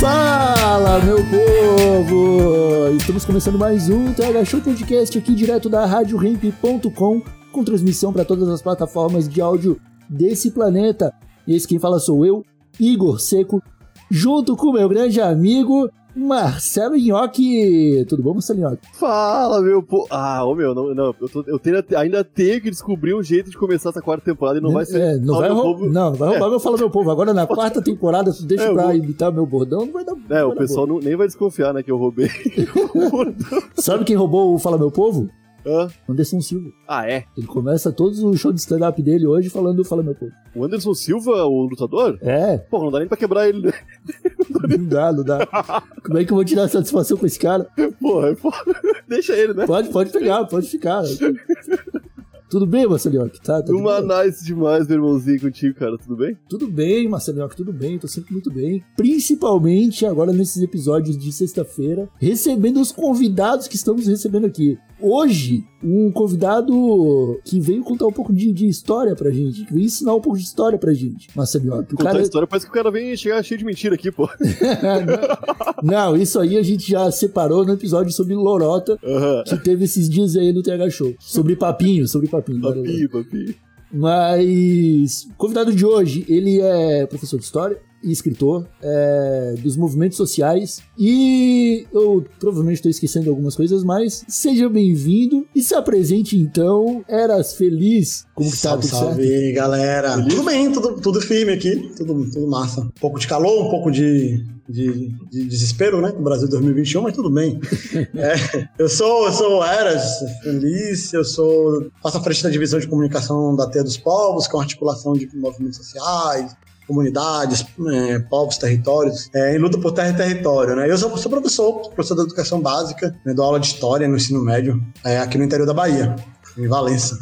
Fala, meu povo! Estamos começando mais um Tega Show Podcast aqui direto da RadioHimp.com, com transmissão para todas as plataformas de áudio desse planeta. E esse quem fala sou eu, Igor Seco, junto com meu grande amigo Marcelo Nhoque. Tudo bom, Marcelo Nhoque? Fala, meu povo! Ainda tenho que descobrir um jeito de começar essa quarta temporada e não vai ser... Não vai roubar meu Fala Meu Povo. Agora na quarta temporada, se deixa pra imitar meu bordão, não vai dar... O pessoal nem vai desconfiar, né, que eu roubei o bordão. Sabe quem roubou o Fala Meu Povo? Anderson Silva. Ah, é? Ele começa todos os shows de stand-up dele hoje falando Fala Meu Povo. O Anderson Silva, o lutador? É. Pô, não dá nem pra quebrar ele, né? Não dá. Como é que eu vou tirar satisfação com esse cara? Porra, deixa ele, né? Pode pegar, pode ficar. Tudo bem, Marcelo Nhoque? Uma nice demais, meu irmãozinho, contigo, cara. Tudo bem? Tudo bem, Marcelo Nhoque, tudo bem. Tô sempre muito bem. Principalmente agora nesses episódios de sexta-feira, recebendo os convidados que estamos recebendo aqui. Hoje, um convidado que veio contar um pouco de história pra gente, que veio ensinar um pouco de história pra gente, Marcelo Nhoque. Contar história, parece que o cara vem chegar cheio de mentira aqui, pô. Não, isso aí a gente já separou no episódio sobre Lorota, que teve esses dias aí no TH Show. Sobre papinho. Mas o convidado de hoje, ele é professor de história e escritor dos movimentos sociais. E eu provavelmente estou esquecendo algumas coisas, mas seja bem-vindo e se apresente então. Eras Feliz. Como que tá? Salve, galera. Feliz? Tudo bem, tudo firme aqui, tudo massa. Um pouco de calor, um pouco de desespero, né? No Brasil 2021, mas tudo bem. Eu sou Eras Feliz, faço a frente da divisão de comunicação da Terra dos Povos, que é uma articulação de movimentos sociais, comunidades, povos, territórios, em luta por terra e território, né? Eu sou professor da educação básica, né, dou aula de história no ensino médio, aqui no interior da Bahia, em Valença.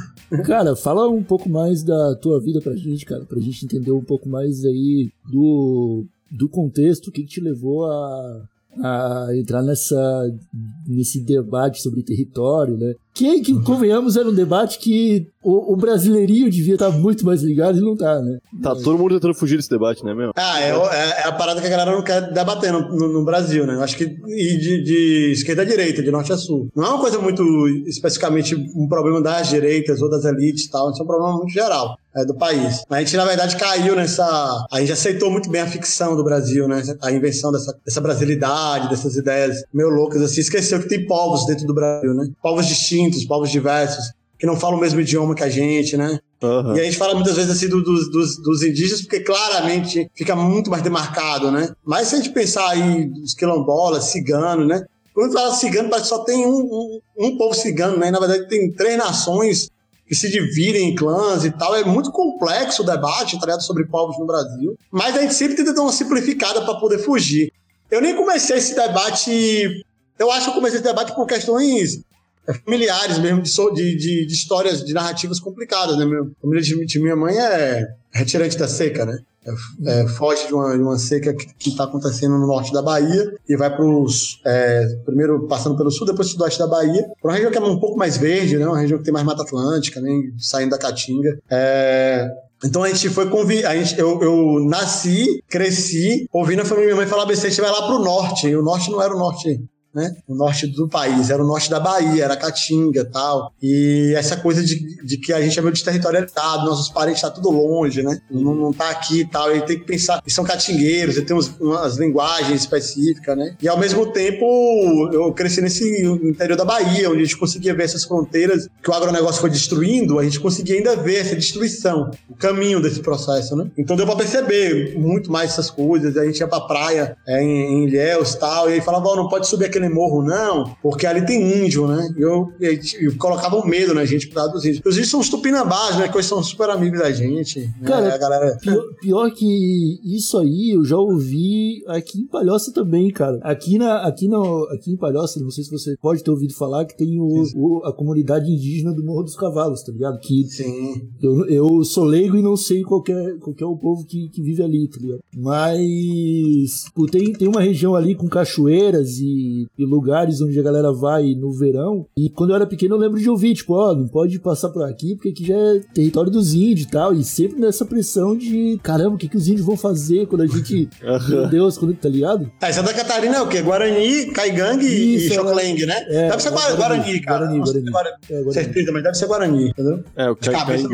Cara, fala um pouco mais da tua vida pra gente, cara, pra gente entender um pouco mais aí do contexto, o que te levou a entrar nesse debate sobre território, né? Que convenhamos, era um debate que o brasileirinho devia estar muito mais ligado e não tá, né? Todo mundo tentando fugir desse debate, né, mesmo? É a parada que a galera não quer debater no Brasil, né? Eu acho que de esquerda a direita, de norte a sul. Não é uma coisa muito, especificamente, um problema das direitas ou das elites e tal, isso é um problema muito geral do país. A gente, na verdade, caiu nessa... A gente aceitou muito bem a ficção do Brasil, né? A invenção dessa brasilidade, dessas ideias meio loucas, assim, esqueceu que tem povos dentro do Brasil, né? Povos distintos, povos diversos, que não falam o mesmo idioma que a gente, né? E a gente fala muitas vezes assim dos indígenas, porque claramente fica muito mais demarcado, né? Mas se a gente pensar aí os quilombolas, ciganos, né? Quando fala cigano, parece que só tem um povo cigano, né? Na verdade, tem 3 nações que se dividem em clãs e tal. É muito complexo o debate, tá ligado, sobre povos no Brasil. Mas a gente sempre tenta dar uma simplificada para poder fugir. Eu nem comecei esse debate... Eu acho que eu comecei esse debate por questões... familiares mesmo, de histórias, de narrativas complicadas, né? A família de minha mãe é retirante da seca, né? Foge de uma seca que está acontecendo no norte da Bahia e vai primeiro passando pelo sul, depois sudoeste da Bahia, para uma região que é um pouco mais verde, né? Uma região que tem mais Mata Atlântica, né? Saindo da Caatinga. Então a gente foi eu nasci, cresci, ouvindo a família da minha mãe falar besteira, a gente vai lá pro norte, e o norte não era o norte... Né? O norte do país, era o norte da Bahia, era Caatinga e tal, e essa coisa de que a gente é meio desterritorializado, nossos parentes estão tudo longe, né? Não tá aqui e tal, ele tem que pensar, eles são caatingueiros, eles têm umas linguagens específicas, né? E ao mesmo tempo, eu cresci no interior da Bahia, onde a gente conseguia ver essas fronteiras que o agronegócio foi destruindo, a gente conseguia ainda ver essa destruição, o caminho desse processo, né? Então deu pra perceber muito mais essas coisas, a gente ia pra praia, em Ilhéus e tal, e aí falava, não pode subir aquele naquele morro, não, porque ali tem índio, né? Eu colocava um medo na gente por causa dos índios. Os índios são os tupinambás, né? Que eles são super amigos da gente. Cara, né? A galera... pior que isso aí, eu já ouvi aqui em Palhoça também, cara. Aqui em Palhoça, não sei se você pode ter ouvido falar, que tem a comunidade indígena do Morro dos Cavalos, tá ligado? Que sim. Eu sou leigo e não sei qual que é o povo que vive ali, tá ligado? Mas tem uma região ali com cachoeiras e lugares onde a galera vai no verão, e quando eu era pequeno eu lembro de ouvir, tipo, não pode passar por aqui porque aqui já é território dos índios e tal, e sempre nessa pressão de, caramba, o que os índios vão fazer quando a gente, meu Deus, quando tá ligado? Ah, Santa Catarina é o quê? Guarani, Kaingang e Xokleng, né? Deve ser Guarani, cara. Guarani. Certeza, mas deve ser Guarani, entendeu? É, o Kaingang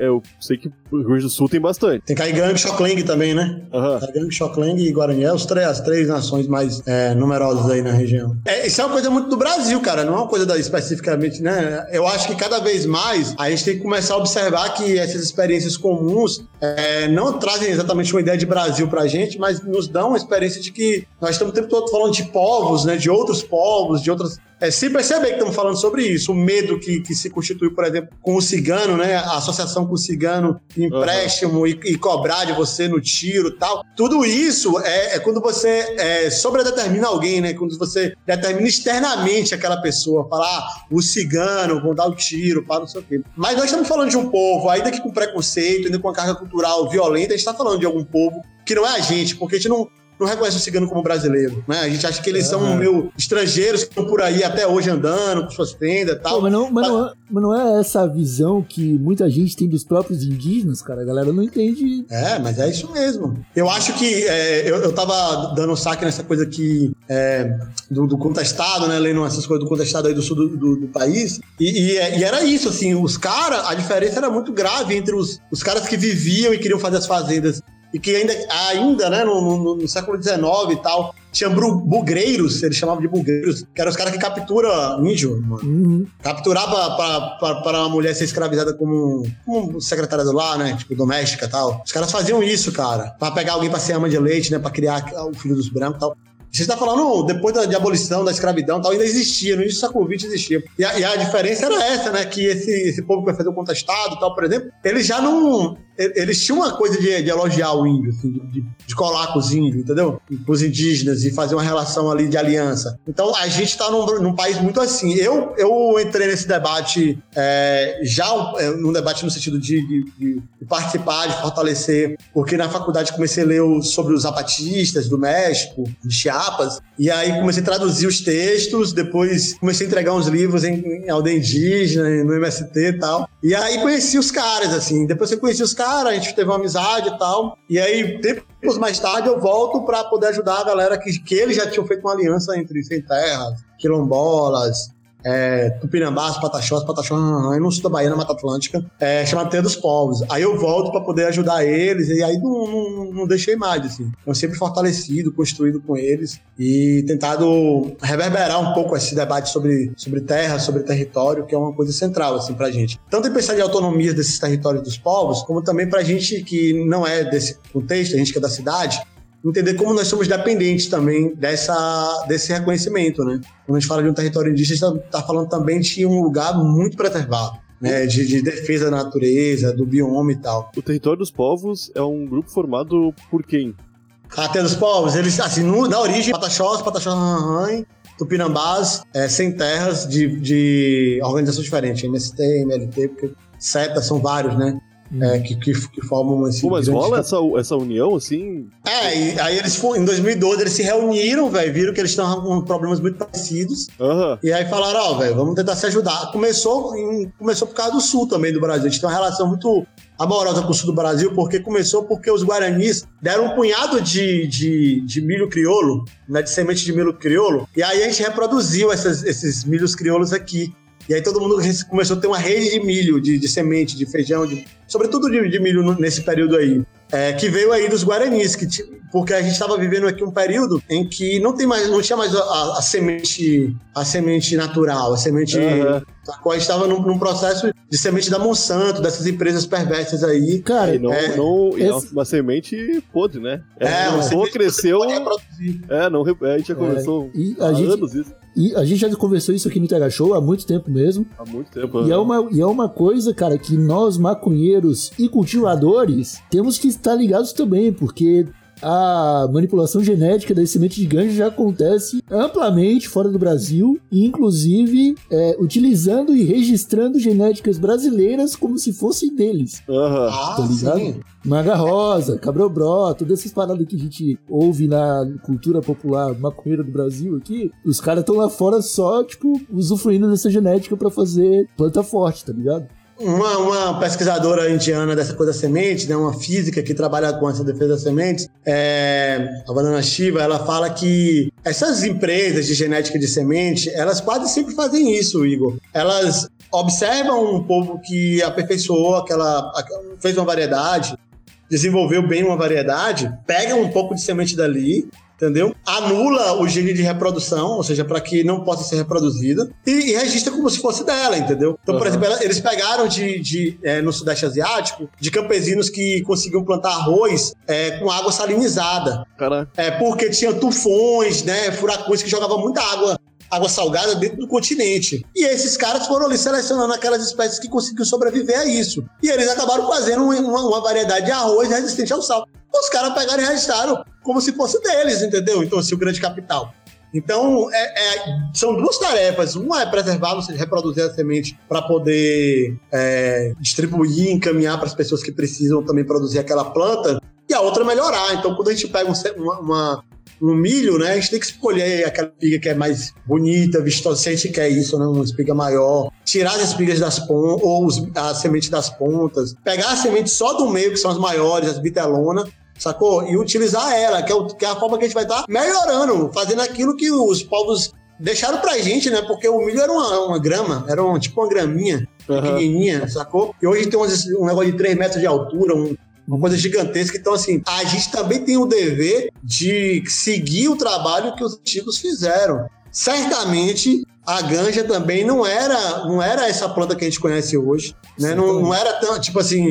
eu sei que o Rio Grande do Sul tem bastante. Tem Kaingang e Xokleng também, né? Kaingang, Xokleng e Guarani, as três nações mais numerosas aí na região. Isso é uma coisa muito do Brasil, cara, não é uma coisa especificamente, né? Eu acho que cada vez mais a gente tem que começar a observar que essas experiências comuns não trazem exatamente uma ideia de Brasil pra gente, mas nos dão uma experiência de que nós estamos o tempo todo falando de povos, né? De outros povos, de outras... sem perceber que estamos falando sobre isso, o medo que se constitui, por exemplo, com o cigano, né? A associação com o cigano, empréstimo e cobrar de você no tiro e tal. Tudo isso é quando você sobredetermina alguém, né? Quando você determina externamente aquela pessoa, falar, o cigano, vão dar o tiro, para não sei o quê. Mas nós estamos falando de um povo, ainda que com preconceito, ainda com uma carga cultural violenta, a gente está falando de algum povo que não é a gente, porque a gente não reconhece o cigano como brasileiro, né? A gente acha que eles são meio estrangeiros que estão por aí até hoje andando com suas tendas e tal. Pô, mas não é essa a visão que muita gente tem dos próprios indígenas, cara? A galera não entende. Mas é isso mesmo. Eu acho que eu tava dando um saque nessa coisa aqui do contestado, né? Lendo essas coisas do contestado aí do sul do país. E era isso, assim, os caras, a diferença era muito grave entre os caras que viviam e queriam fazer as fazendas e que ainda né, no século XIX e tal, tinha bugreiros, eles chamavam de bugreiros, que eram os caras que capturam índio, mano. Capturar pra uma mulher ser escravizada como secretária do lar, né, tipo, doméstica e tal. Os caras faziam isso, cara, pra pegar alguém pra ser ama de leite, né, pra criar o filho dos brancos e tal. Você está falando depois da abolição da escravidão e tal, ainda existia, no início do século XX existia. E a diferença era essa, né? Que esse povo que vai fazer o contestado e tal, por exemplo, eles já não... Eles tinham uma coisa de elogiar o índio, assim, de colar com os índios, entendeu? Com os indígenas e fazer uma relação ali de aliança. Então, a gente está num país muito assim. Eu entrei nesse debate, num debate no sentido de participar, de fortalecer, porque na faculdade comecei a ler sobre os zapatistas do México, de Chiapas, e aí comecei a traduzir os textos, depois comecei a entregar uns livros em aldeia indígena, no MST e tal. E aí conheci os caras, assim, depois que eu conheci os caras, a gente teve uma amizade e tal, e aí tempos mais tarde eu volto pra poder ajudar a galera que eles já tinham feito uma aliança entre sem terras, quilombolas, Tupinambás, Pataxó Hã-Hãe, no sul da Bahia, na Mata Atlântica, chamado Terra dos Povos. Aí eu volto pra poder ajudar eles, e aí não deixei mais, assim. Eu sempre fortalecido, construído com eles e tentado reverberar um pouco esse debate sobre terra, sobre território, que é uma coisa central, assim, pra gente. Tanto em pensar de autonomia desses territórios dos povos, como também pra gente que não é desse contexto, a gente que é da cidade, entender como nós somos dependentes também desse reconhecimento, né? Quando a gente fala de um território indígena, a gente está falando também de um lugar muito preservado, né? De defesa da natureza, do bioma e tal. O Território dos Povos é um grupo formado por quem? A Terra dos Povos, eles, assim, na origem, Pataxó Hã-Hãe, Tupinambás, sem terras de organizações diferentes, MST, MLT, porque SETA são vários, né? Que formam esse... Mas rola essa união, assim? E aí eles em 2012 eles se reuniram, velho, viram que eles estão com problemas muito parecidos, e aí falaram, velho, vamos tentar se ajudar. Começou por causa do sul também do Brasil, a gente tem uma relação muito amorosa com o sul do Brasil, porque os guaranis deram um punhado de milho crioulo, né, de semente de milho crioulo, e aí a gente reproduziu esses milhos crioulos aqui. E aí todo mundo começou a ter uma rede de milho, de semente, de feijão, sobretudo de milho nesse período aí. Que veio aí dos guaranis, porque a gente estava vivendo aqui um período em que não tinha mais a semente natural, a semente... A gente estava num processo de semente da Monsanto, dessas empresas perversas aí. Cara, uma semente podre, né? A gente já conversou há anos isso. E a gente já conversou isso aqui no Tega Show há muito tempo mesmo. Há muito tempo. E é uma coisa, cara, que nós maconheiros e cultivadores temos que estar ligados também, porque a manipulação genética das sementes de ganja já acontece amplamente fora do Brasil, inclusive utilizando e registrando genéticas brasileiras como se fossem deles. Tá ligado? Sim. Maga Rosa, Cabrobró, todas essas paradas que a gente ouve na cultura popular maconheira do Brasil aqui, os caras estão lá fora só, tipo, usufruindo dessa genética pra fazer planta forte, tá ligado? Uma pesquisadora indiana dessa coisa da semente, né, uma física que trabalha com essa defesa da semente, a Vandana Shiva, ela fala que essas empresas de genética de semente, elas quase sempre fazem isso, Igor. Elas observam um povo que aperfeiçoou fez uma variedade, desenvolveu bem uma variedade, pegam um pouco de semente dali, entendeu? Anula o gene de reprodução, ou seja, para que não possa ser reproduzida, e registra como se fosse dela, entendeu? Então, por exemplo, eles pegaram no Sudeste Asiático, de campesinos que conseguiam plantar arroz com água salinizada. Caraca. Porque tinha tufões, né, furacões que jogavam muita água salgada dentro do continente. E esses caras foram ali selecionando aquelas espécies que conseguiam sobreviver a isso. E eles acabaram fazendo uma variedade de arroz resistente ao sal. Os caras pegaram e registraram como se fosse deles, entendeu? Então, assim, o grande capital. Então, são duas tarefas. Uma é preservar, ou seja, reproduzir a semente para poder distribuir, encaminhar para as pessoas que precisam também produzir aquela planta. E a outra é melhorar. Então, quando a gente pega um milho, né, a gente tem que escolher aquela espiga que é mais bonita, vistosa, se a gente quer isso, né, uma espiga maior, tirar as espigas das pontas, ou a semente das pontas, pegar a semente só do meio, que são as maiores, as bitelonas, sacou? E utilizar ela, que é a forma que a gente vai estar melhorando, fazendo aquilo que os povos deixaram pra gente, né, porque o milho era uma grama, era uma graminha, pequenininha, sacou? E hoje tem um negócio de 3 metros de altura, uma coisa gigantesca. Então, assim, a gente também tem o dever de seguir o trabalho que os antigos fizeram. Certamente, a ganja também não era essa planta que a gente conhece hoje, né? Sim, não era tão, tipo assim,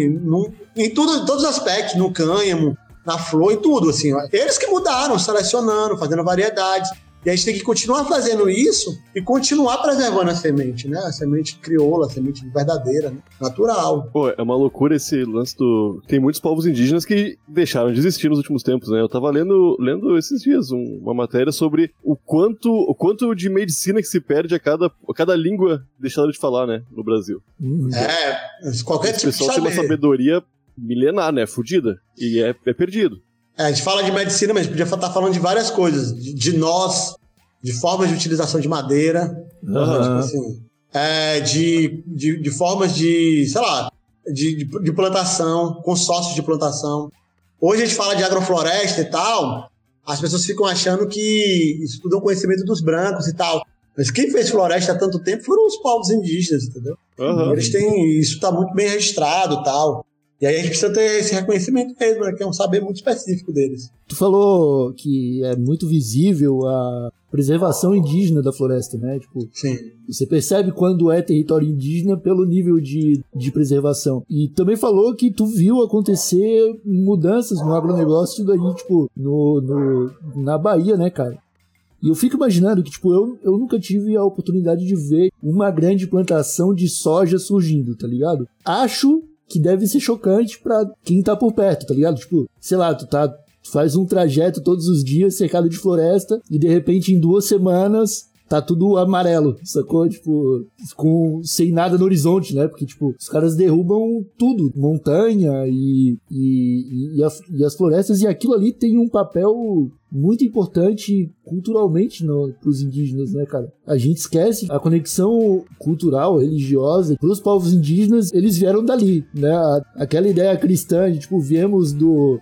em todos os aspectos, no cânhamo, na flor, em tudo, assim. Eles que mudaram, selecionando, fazendo variedades. E a gente tem que continuar fazendo isso e continuar preservando a semente, né? A semente crioula, a semente verdadeira, né? Natural. Pô, é uma loucura esse lance do... Tem muitos povos indígenas que deixaram de existir nos últimos tempos, né? Eu tava lendo esses dias uma matéria sobre o quanto de medicina que se perde a cada língua deixada de falar, né? No Brasil. Qualquer tipo de pessoal tem uma sabedoria milenar, né? Fudida. E é perdido. A gente fala de medicina, mas a gente podia estar falando de várias coisas, de nós, de formas de utilização de madeira, tipo assim, de formas de, sei lá, de plantação, consórcios de plantação. Hoje a gente fala de agrofloresta e tal, as pessoas ficam achando que isso tudo é um conhecimento dos brancos e tal. Mas quem fez floresta há tanto tempo foram os povos indígenas, entendeu? Eles têm, isso está muito bem registrado e tal. E aí a gente precisa ter esse reconhecimento mesmo, né, que é um saber muito específico deles. Tu falou que é muito visível a preservação indígena da floresta, né? Tipo, sim. Você percebe quando é território indígena pelo nível de preservação. E também falou que tu viu acontecer mudanças no agronegócio daí, tipo, na Bahia, né, cara? E eu fico imaginando que, tipo, eu nunca tive a oportunidade de ver uma grande plantação de soja surgindo, tá ligado? Acho que deve ser chocante pra quem tá por perto, tá ligado? Tipo, sei lá, tu faz um trajeto todos os dias cercado de floresta e de repente em 2 semanas tá tudo amarelo, sacou? Tipo, sem nada no horizonte, né? Porque, tipo, os caras derrubam tudo, montanha e as florestas, e aquilo ali tem um papel muito importante culturalmente pros indígenas, né, cara? A gente esquece a conexão cultural, religiosa, pros povos indígenas, eles vieram dali, né? Aquela ideia cristã de, tipo, viemos do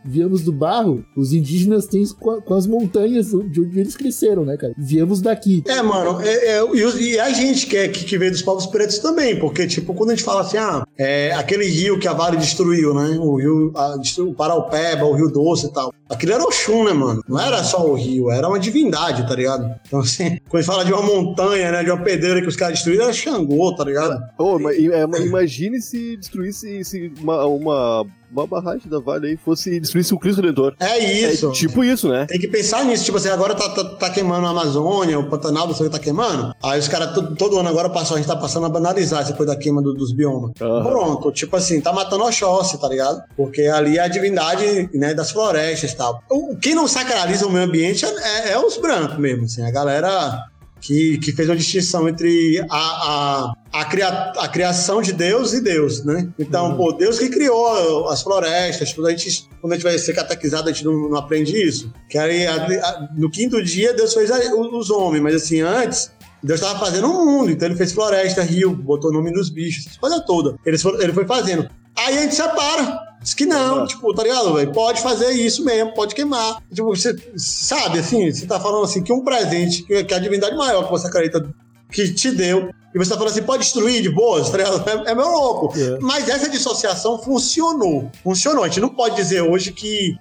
barro, os indígenas têm isso com as montanhas de onde eles cresceram, né, cara? Viemos daqui. Mano, e a gente que veio dos povos pretos também, porque, tipo, quando a gente fala assim, aquele rio que a Vale destruiu, né? O Paraopeba, o Rio Doce e tal. Aquilo era Oxum, né, mano? Não era só o rio, era uma divindade, tá ligado? Então, assim, quando fala de uma montanha, né, de uma pedreira que os caras destruíram, era Xangô, tá ligado? Oh, imagine se destruísse uma barragem da Vale aí fosse destruísse o Cristo Redentor. É isso. É tipo isso, né? Tem que pensar nisso. Tipo assim, agora tá queimando a Amazônia, o Pantanal, não sei o que tá queimando. Aí os caras, todo ano agora, a gente tá passando a banalizar depois da queima dos biomas. Uhum. Pronto. Tipo assim, tá matando Oxóssi, tá ligado? Porque ali é a divindade, né, das florestas e tal. Quem não sacraliza o meio ambiente é os brancos mesmo, assim. A galera que fez uma distinção entre a criação de Deus e Deus, né? Então, pô, Deus que criou as florestas, tudo. Quando a gente vai ser catequizado, a gente não aprende isso. Que aí, no quinto dia, Deus fez os homens, mas assim, antes, Deus estava fazendo o mundo, então ele fez floresta, rio, botou o nome dos bichos, coisa toda. Ele foi fazendo. Aí a gente separa. Diz que não, tipo, tá ligado, velho? Pode fazer isso mesmo, pode queimar. Tipo, você sabe, assim, você tá falando assim que um presente, que é a divindade maior que você acredita que te deu, e você tá falando assim, pode destruir de boas, tá ligado? É meu louco. É. Mas essa dissociação funcionou. Funcionou. A gente não pode dizer hoje que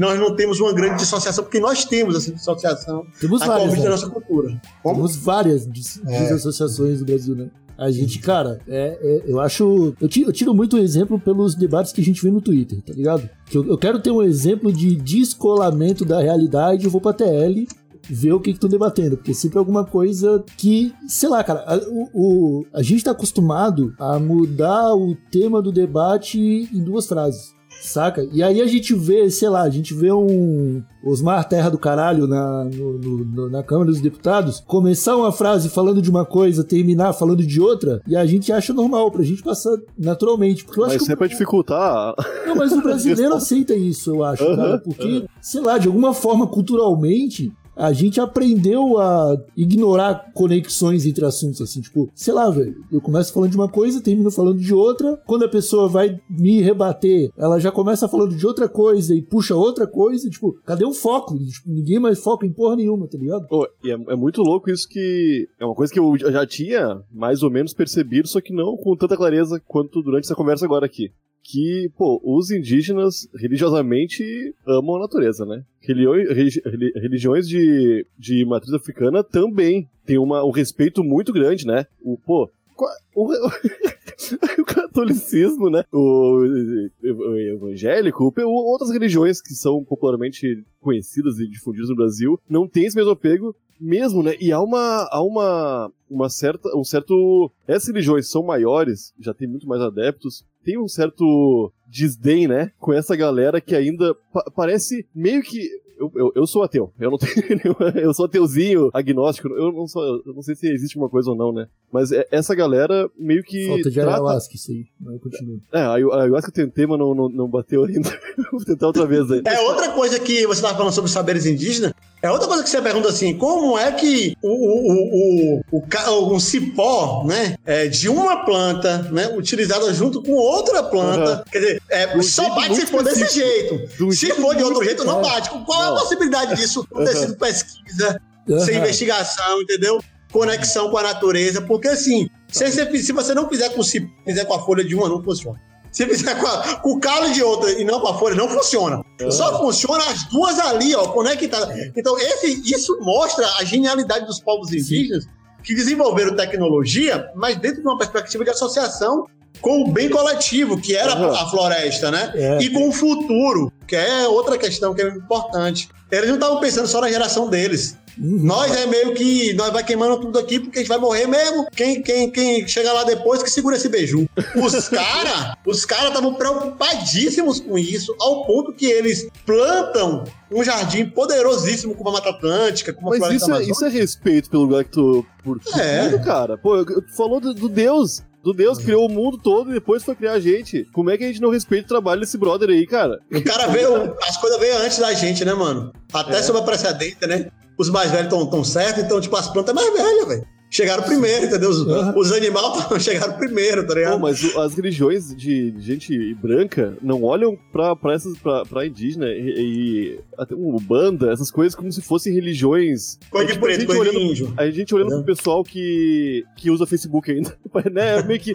nós não temos uma grande dissociação, porque nós temos essa dissociação. Temos várias, da nossa cultura. Como? Temos várias dissociações do Brasil, né? A gente, cara, eu acho... Eu tiro muito o exemplo pelos debates que a gente vê no Twitter, tá ligado? Que eu quero ter um exemplo de descolamento da realidade, eu vou pra TL ver o que estão debatendo, porque sempre é alguma coisa que, sei lá, cara, a gente tá acostumado a mudar o tema do debate em duas frases, saca? E aí a gente vê, sei lá, um Osmar Terra do Caralho na Câmara dos Deputados começar uma frase falando de uma coisa, terminar falando de outra, e a gente acha normal, pra gente passar naturalmente. Porque eu acho sempre é dificultar. Não, mas o brasileiro aceita isso, eu acho, cara, porque, sei lá, de alguma forma, culturalmente, a gente aprendeu a ignorar conexões entre assuntos, assim, tipo, sei lá, velho, eu começo falando de uma coisa, termino falando de outra, quando a pessoa vai me rebater, ela já começa falando de outra coisa e puxa outra coisa, tipo, cadê o foco? Tipo, ninguém mais foca em porra nenhuma, tá ligado? Oh, e é muito louco isso que... É uma coisa que eu já tinha mais ou menos percebido, só que não com tanta clareza quanto durante essa conversa agora aqui. Que, pô, os indígenas religiosamente amam a natureza, né? Religiões de matriz africana também tem um respeito muito grande, né? O catolicismo, né? O evangélico, outras religiões que são popularmente conhecidas e difundidas no Brasil não tem esse mesmo apego mesmo, né? E há um certo... Essas religiões são maiores, já tem muito mais adeptos, tem um certo desdém, né, com essa galera que ainda parece meio que... Eu sou ateu, eu não tenho nenhuma... Eu sou ateuzinho, agnóstico, eu não sei se existe uma coisa ou não, né? Mas essa galera meio que... Falta de ayahuasca, isso aí, mas eu continuo. A ayahuasca eu tentei, mas não bateu ainda. Vou tentar outra vez aí. É outra coisa que você tava falando sobre os saberes indígenas, é outra coisa que você pergunta assim, como é que um cipó, né, de uma planta, né, utilizada junto com outra planta, quer dizer, só bate se for desse jeito. Se for de outro jeito, não bate. Qual é a possibilidade disso ter sido pesquisa, sem investigação, entendeu? Conexão com a natureza, porque assim, se você não fizer com o cipó, fizer com a folha de uma, não funciona. Se fizer com o calo de outra e não com a folha, não funciona. Só funciona as duas ali, ó, conectadas. Então, isso mostra a genialidade dos povos indígenas que desenvolveram tecnologia, mas dentro de uma perspectiva de associação com o bem coletivo, que era a floresta, né? E com o futuro, que é outra questão que é importante. Eles não estavam pensando só na geração deles. Nós é meio que... Nós vai queimando tudo aqui porque a gente vai morrer mesmo. Quem chega lá depois que segura esse beiju. Os caras estavam preocupadíssimos com isso, ao ponto que eles plantam um jardim poderosíssimo com uma Mata Atlântica, com uma floresta amazônica. Isso é respeito pelo lugar que tu... Cara. Pô, tu falou do Deus... Do Deus criou o mundo todo e depois foi criar a gente. Como é que a gente não respeita o trabalho desse brother aí, cara? O cara veio... As coisas veio antes da gente, né, mano? Até sobre a precedência, né? Os mais velhos estão certos, então, tipo, as plantas é mais velha, velho. chegaram primeiro, entendeu? Os animais chegaram primeiro, tá ligado? Pô, mas as religiões de gente branca não olham pra indígena e até Umbanda, essas coisas, como se fossem religiões. Coisa de tipo, preto, coisa de índio. A gente olhando pro pessoal que usa Facebook ainda, né? Meio que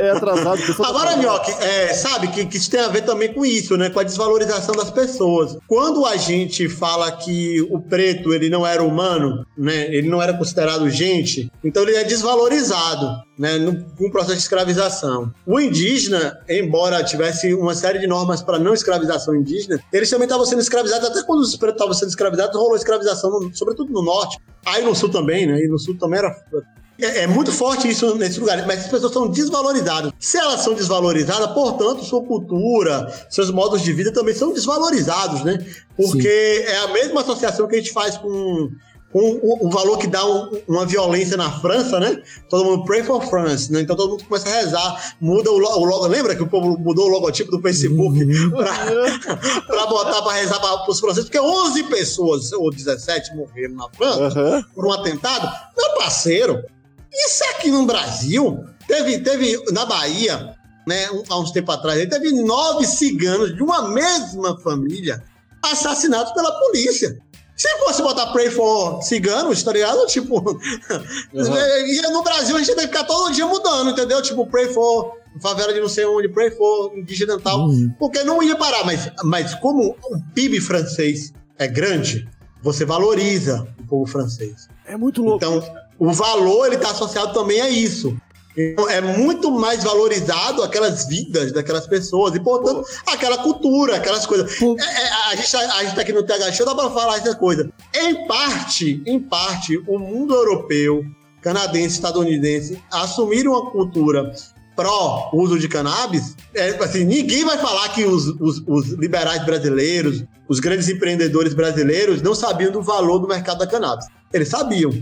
é atrasado. Agora, Nhoque, sabe que isso tem a ver também com isso, né? Com a desvalorização das pessoas. Quando a gente fala que o preto, ele não era humano, né? Ele não era considerado gente, então ele é desvalorizado, né, com o processo de escravização. O indígena, embora tivesse uma série de normas para não escravização indígena, eles também estavam sendo escravizados, até quando os pretos estavam sendo escravizados, rolou escravização, sobretudo no norte. Aí no sul também, né, e no sul também era... É muito forte isso nesse lugar, mas as pessoas são desvalorizadas. Se elas são desvalorizadas, portanto, sua cultura, seus modos de vida também são desvalorizados, né? Porque sim, é a mesma associação que a gente faz com o valor que dá uma violência na França, né? Todo mundo pray for France, né? Então todo mundo começa a rezar, muda o logo. Lembra que o povo mudou o logotipo do Facebook pra botar, pra rezar pros franceses? Porque 11 pessoas, ou 17, morreram na França por um atentado. Meu parceiro, isso aqui no Brasil, teve na Bahia, né? Há uns tempos atrás, teve 9 ciganos de uma mesma família assassinados pela polícia. Se fosse botar pray for ciganos, tá ligado? Tipo... E no Brasil a gente tem que ficar todo dia mudando, entendeu? Tipo, pray for favela de não sei onde, pray for indígena e tal. Porque não ia parar, mas como o PIB francês é grande, você valoriza o povo francês. É muito louco. Então, o valor, ele tá associado também a isso. Então, é muito mais valorizado aquelas vidas daquelas pessoas e, portanto, aquela cultura, aquelas coisas. A gente tá aqui no TH Show, dá pra falar essas coisas. Em parte, o mundo europeu, canadense, estadunidense, assumiram uma cultura pró-uso de cannabis. Assim, ninguém vai falar que os liberais brasileiros, os grandes empreendedores brasileiros não sabiam do valor do mercado da cannabis. Eles sabiam.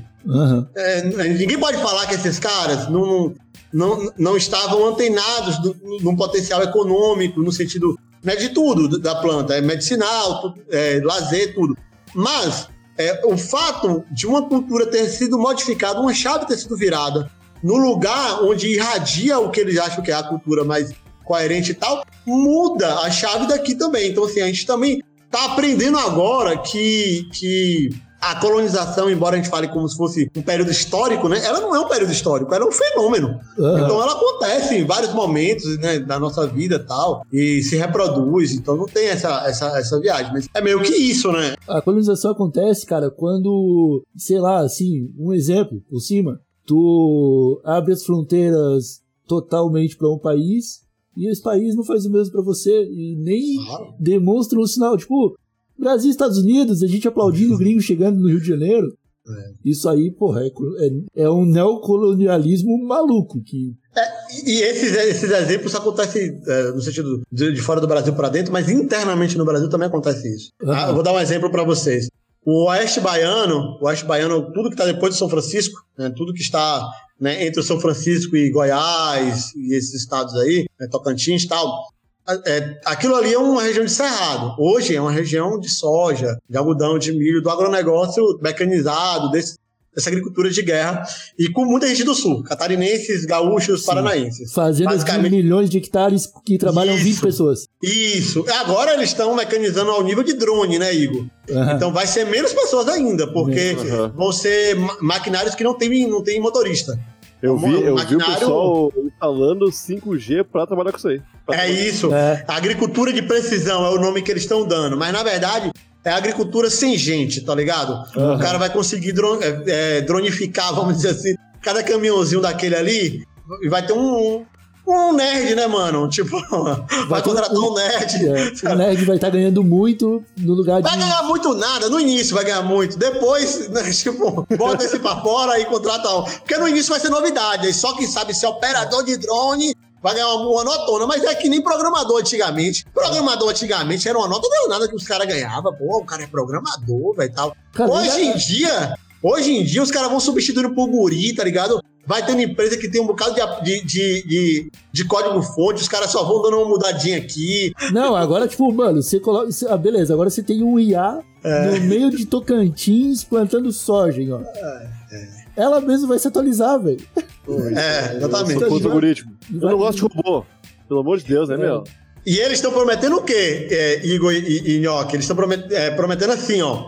Ninguém pode falar que esses caras não estavam antenados num potencial econômico, no sentido, né, de tudo da planta, medicinal, tudo, lazer, tudo. Mas o fato de uma cultura ter sido modificada, uma chave ter sido virada no lugar onde irradia o que eles acham que é a cultura mais coerente e tal, muda a chave daqui também. Então, assim, a gente também está aprendendo agora que a colonização, embora a gente fale como se fosse um período histórico, né? Ela não é um período histórico, ela é um fenômeno. Então ela acontece em vários momentos, né, da nossa vida e tal, e se reproduz, então não tem essa viagem. Mas é meio que isso, né? A colonização acontece, cara, quando, sei lá, assim, um exemplo por cima, tu abre as fronteiras totalmente para um país e esse país não faz o mesmo para você e nem demonstra um sinal, tipo... Brasil e Estados Unidos, a gente aplaudindo o gringo chegando no Rio de Janeiro. Isso aí, porra, é um neocolonialismo maluco. E esses exemplos acontecem no sentido de fora do Brasil para dentro, mas internamente no Brasil também acontece isso. Eu vou dar um exemplo para vocês. O Oeste Baiano, tudo que está depois de São Francisco, né, tudo que está, né, entre o São Francisco e Goiás e esses estados aí, né, Tocantins e tal... aquilo ali é uma região de cerrado. Hoje é uma região de soja, de algodão, de milho, do agronegócio mecanizado, dessa agricultura de guerra, e com muita gente do sul, catarinenses, gaúchos, paranaenses. Fazendas de milhões de hectares que trabalham 20 pessoas. Isso. Agora eles estão mecanizando ao nível de drone, né, Igor? Então vai ser menos pessoas ainda, porque vão ser maquinários que não tem motorista. Eu vi o pessoal instalando 5G para trabalhar com isso aí. Isso. A agricultura de precisão é o nome que eles estão dando. Mas, na verdade, é a agricultura sem gente, tá ligado? O cara vai conseguir dronificar, vamos dizer assim, cada caminhãozinho daquele ali. E vai ter um nerd, né, mano? Tipo, vai contratar um nerd. O nerd vai estar ganhando muito no lugar de... Vai ganhar muito nada, no início vai ganhar muito. Depois, né, tipo, bota esse pra fora e contrata um. Porque no início vai ser novidade. Só quem sabe ser operador de drone vai ganhar uma notona. Mas é que nem programador antigamente. Programador antigamente era uma nota, não era nada que os caras ganhavam. Pô, o cara é programador, velho, e tal. Hoje em dia, os caras vão substituindo por guri, tá ligado? Vai tendo empresa que tem um bocado de código-fonte, os caras só vão dando uma mudadinha aqui. Não, agora, tipo, mano, você coloca... beleza, agora você tem um IA no meio de Tocantins plantando soja, ó. ela mesmo vai se atualizar, velho. É, exatamente. Contra o algoritmo. Eu não gosto de robô. Pelo amor de Deus, né, meu? E eles estão prometendo o quê, Igor e Nhoque? Eles estão prometendo assim, ó.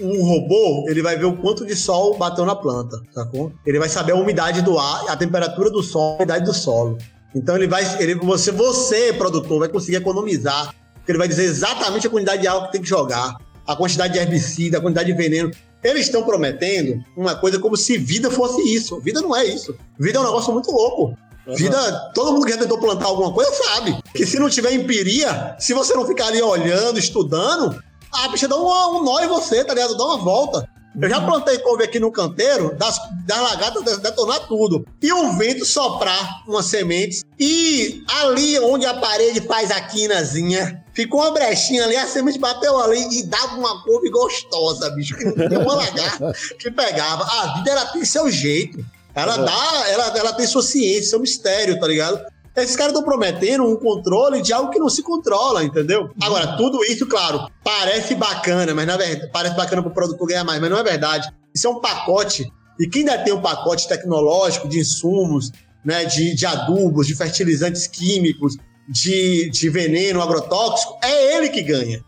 Um robô, ele vai ver o quanto de sol bateu na planta, sacou? Ele vai saber a umidade do ar, a temperatura do sol, a umidade do solo. Então ele vai... Você, produtor, vai conseguir economizar. Porque ele vai dizer exatamente a quantidade de água que tem que jogar, a quantidade de herbicida, a quantidade de veneno. Eles estão prometendo uma coisa como se vida fosse isso. Vida não é isso. Vida é um negócio muito louco. Vida, todo mundo que já tentou plantar alguma coisa sabe que se não tiver empiria, se você não ficar ali olhando, estudando, a bicha dá um nó em você, tá ligado? Dá uma volta. Eu já plantei couve aqui no canteiro, das lagartas detonar tudo. E o vento soprar umas sementes. E ali onde a parede faz a quinazinha, ficou uma brechinha ali, a semente bateu ali e dava uma couve gostosa, bicho. Que não tinha uma lagarta que pegava. A vida, ela tem seu jeito. Ela dá, ela tem sua ciência, seu mistério, tá ligado? Esses caras estão prometendo um controle de algo que não se controla, entendeu? Agora, tudo isso, claro, parece bacana, mas na verdade, parece bacana pro produtor ganhar mais, mas não é verdade. Isso é um pacote, e quem ainda tem um pacote tecnológico de insumos, né, de adubos, de fertilizantes químicos, de veneno agrotóxico, é ele que ganha.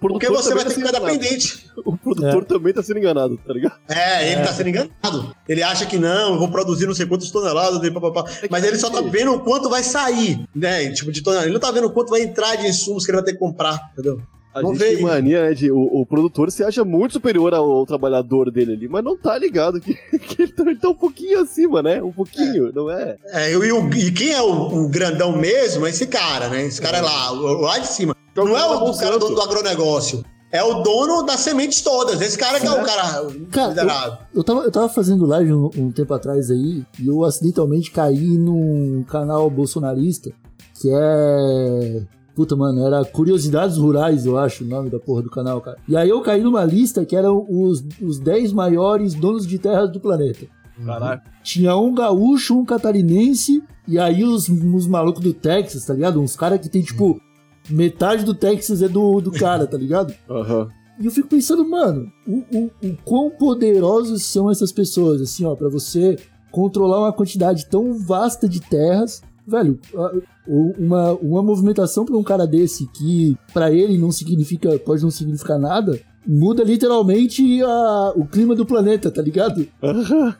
Porque você vai ter que ficar dependente. O produtor também tá sendo enganado, tá ligado? Ele tá sendo enganado. Ele acha que não, eu vou produzir não sei quantas toneladas, mas ele só tá vendo o quanto vai sair, né? Tipo, de tonelada. Ele não tá vendo o quanto vai entrar de insumos que ele vai ter que comprar, entendeu? A gente tem mania, né, de o produtor se acha muito superior ao trabalhador dele ali, mas não tá ligado que ele tá um pouquinho acima, né? Um pouquinho, não é? E quem é o grandão mesmo é esse cara, né? Esse cara é lá de cima. Então, não é o cara do agronegócio, é o dono das sementes todas. Esse cara que é o cara miserável. Eu tava fazendo live um tempo atrás aí, e eu acidentalmente caí num canal bolsonarista, que é... Puta, mano, era Curiosidades Rurais, eu acho, o nome da porra do canal, cara. E aí eu caí numa lista que eram os 10 maiores donos de terras do planeta. Caraca. Tinha um gaúcho, um catarinense, e aí os malucos do Texas, tá ligado? Uns caras que tem, tipo... Metade do Texas é do cara, tá ligado? Uhum. E eu fico pensando, mano, o quão poderosos são essas pessoas, assim, ó, pra você controlar uma quantidade tão vasta de terras, velho, uma movimentação pra um cara desse que, pra ele, não significa, pode não significar nada, muda literalmente o clima do planeta, tá ligado? Uhum.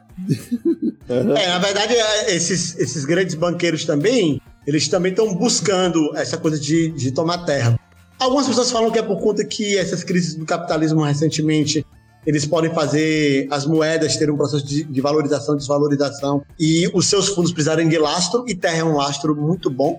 Na verdade, esses grandes banqueiros também... Eles também estão buscando essa coisa de tomar terra. Algumas pessoas falam que é por conta que essas crises do capitalismo recentemente, eles podem fazer as moedas terem um processo de valorização, desvalorização, e os seus fundos precisarem de lastro, e terra é um lastro muito bom.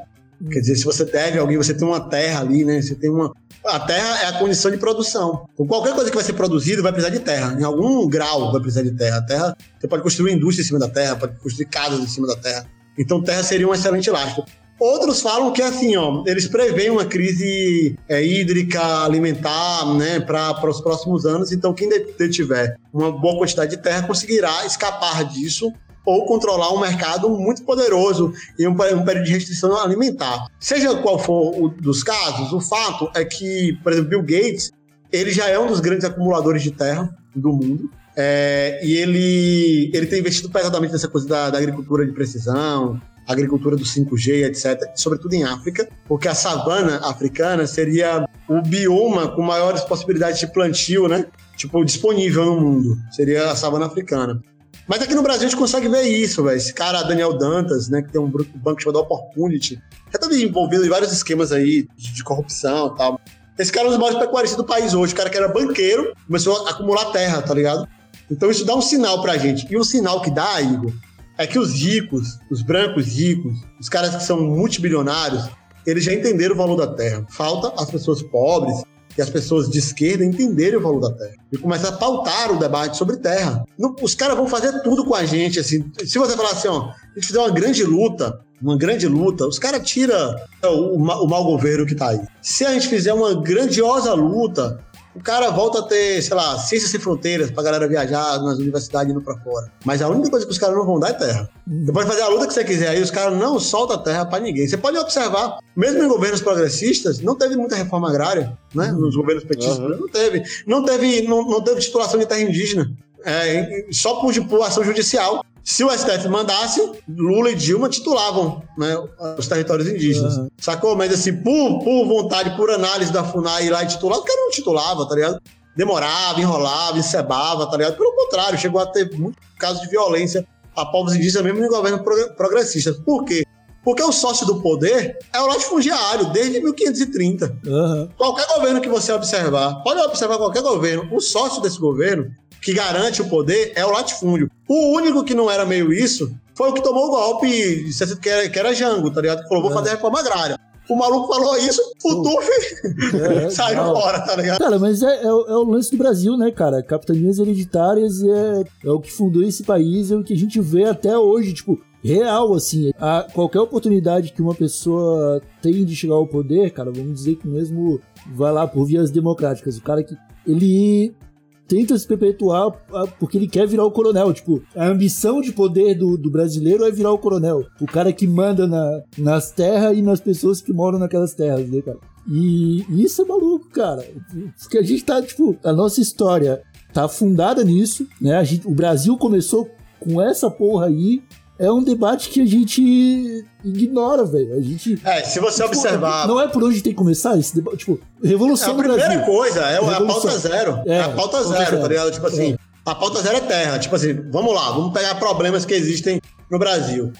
Quer dizer, se você deve a alguém, você tem uma terra ali, né? Você tem uma... A terra é a condição de produção. Então, qualquer coisa que vai ser produzida vai precisar de terra. Em algum grau vai precisar de terra. A terra, você pode construir indústria em cima da terra, pode construir casas em cima da terra. Então, terra seria um excelente lastro. Outros falam que, assim, ó, eles preveem uma crise hídrica, alimentar, né, para os próximos anos. Então, quem tiver uma boa quantidade de terra conseguirá escapar disso ou controlar um mercado muito poderoso e um período de restrição alimentar. Seja qual for o dos casos, o fato é que, por exemplo, Bill Gates, ele já é um dos grandes acumuladores de terra do mundo. E ele tem investido pesadamente nessa coisa da agricultura de precisão, agricultura do 5G, etc., sobretudo em África, porque a savana africana seria o bioma com maiores possibilidades de plantio, né? Tipo, disponível no mundo, seria a savana africana. Mas aqui no Brasil a gente consegue ver isso, velho. Esse cara, Daniel Dantas, né, que tem um banco chamado Opportunity, já tá envolvido em vários esquemas aí de corrupção e tal. Esse cara é um dos maiores pecuaristas do país hoje, o cara que era banqueiro, começou a acumular terra, tá ligado? Então isso dá um sinal pra gente. E um sinal que dá, Igor, é que os ricos, os brancos ricos, os caras que são multibilionários, eles já entenderam o valor da terra. Falta as pessoas pobres e as pessoas de esquerda entenderem o valor da terra. E começar a pautar o debate sobre terra. Os caras vão fazer tudo com a gente, assim. Se você falar assim, ó, a gente fizer uma grande luta, os caras tiram o mau governo que tá aí. Se a gente fizer uma grandiosa luta... O cara volta a ter, sei lá, ciências sem fronteiras pra galera viajar nas universidades indo pra fora. Mas a única coisa que os caras não vão dar é terra. Você pode fazer a luta que você quiser aí, os caras não soltam terra pra ninguém. Você pode observar, mesmo em governos progressistas, não teve muita reforma agrária, né? Nos governos petistas, não teve. Não teve titulação de terra indígena. só por ação judicial. Se o STF mandasse, Lula e Dilma titulavam, né, os territórios indígenas. Uhum. Sacou? Mas assim, por vontade, por análise da FUNAI ir lá e titular, o cara não titulava, tá ligado? Demorava, enrolava, encebava, tá ligado? Pelo contrário, chegou a ter muitos casos de violência a povos indígenas, mesmo no governo progressista. Por quê? Porque o sócio do poder é o latifundiário, desde 1530. Uhum. Qualquer governo que você observar, pode observar qualquer governo, o sócio desse governo que garante o poder é o latifúndio. O único que não era meio isso foi o que tomou o golpe, que era Jango, tá ligado? Que falou, vou fazer a reforma agrária. O maluco falou isso, o Tuf saiu fora, tá ligado? Cara, mas é o lance do Brasil, né, cara? Capitanias hereditárias é o que fundou esse país, é o que a gente vê até hoje, tipo, real, assim. Qualquer oportunidade que uma pessoa tem de chegar ao poder, cara, vamos dizer que mesmo vai lá por vias democráticas, o cara que ele tenta se perpetuar porque ele quer virar o coronel, tipo, a ambição de poder do brasileiro é virar o coronel, o cara que manda nas terras e nas pessoas que moram naquelas terras, né, cara? E isso é maluco, cara, porque a gente tá, tipo, a nossa história tá fundada nisso, né, o Brasil começou com essa porra aí, é um debate que a gente ignora, velho. A gente... se você tipo, observar... Não é por onde tem que começar esse debate? Tipo, revolução do Brasil. A primeira coisa é a pauta zero. É a pauta zero, tá ligado? Tipo assim, a pauta zero é terra. Tipo assim, vamos lá, vamos pegar problemas que existem no Brasil.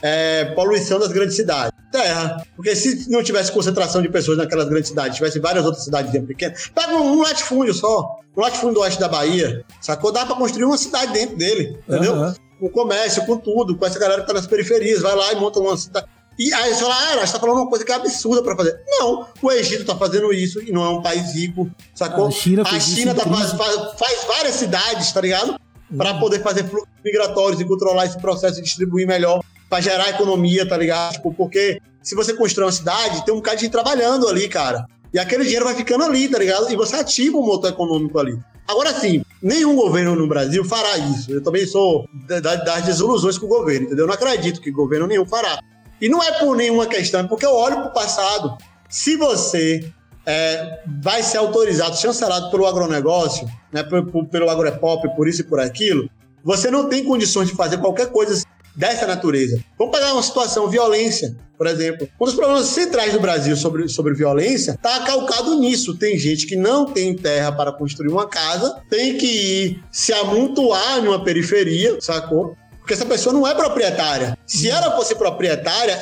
Poluição das grandes cidades. Terra. Porque se não tivesse concentração de pessoas naquelas grandes cidades, tivesse várias outras cidades dentro pequenas, pega um latifúndio só. Um latifúndio do oeste da Bahia, sacou? Dá pra construir uma cidade dentro dele, entendeu? Com comércio, com tudo, com essa galera que tá nas periferias, vai lá e monta uma cidade. E aí você fala, você tá falando uma coisa que é absurda pra fazer. Não, o Egito tá fazendo isso e não é um país rico, sacou? A China faz várias cidades, tá ligado? Pra poder fazer fluxos migratórios e controlar esse processo e distribuir melhor, pra gerar economia, tá ligado? Tipo, porque se você constrói uma cidade, tem um bocado de gente trabalhando ali, cara. E aquele dinheiro vai ficando ali, tá ligado? E você ativa o motor econômico ali. Agora sim, nenhum governo no Brasil fará isso. Eu também sou das desilusões com o governo, entendeu? Eu não acredito que governo nenhum fará. E não é por nenhuma questão, é porque eu olho pro passado. Se você vai ser autorizado, chancelado pelo agronegócio, né, pelo agropop, por isso e por aquilo, você não tem condições de fazer qualquer coisa dessa natureza. Vamos pegar uma situação, violência, por exemplo. Um dos problemas centrais do Brasil sobre violência está calcado nisso. Tem gente que não tem terra para construir uma casa, tem que ir se amontoar em uma periferia, sacou? Porque essa pessoa não é proprietária. Se ela fosse proprietária,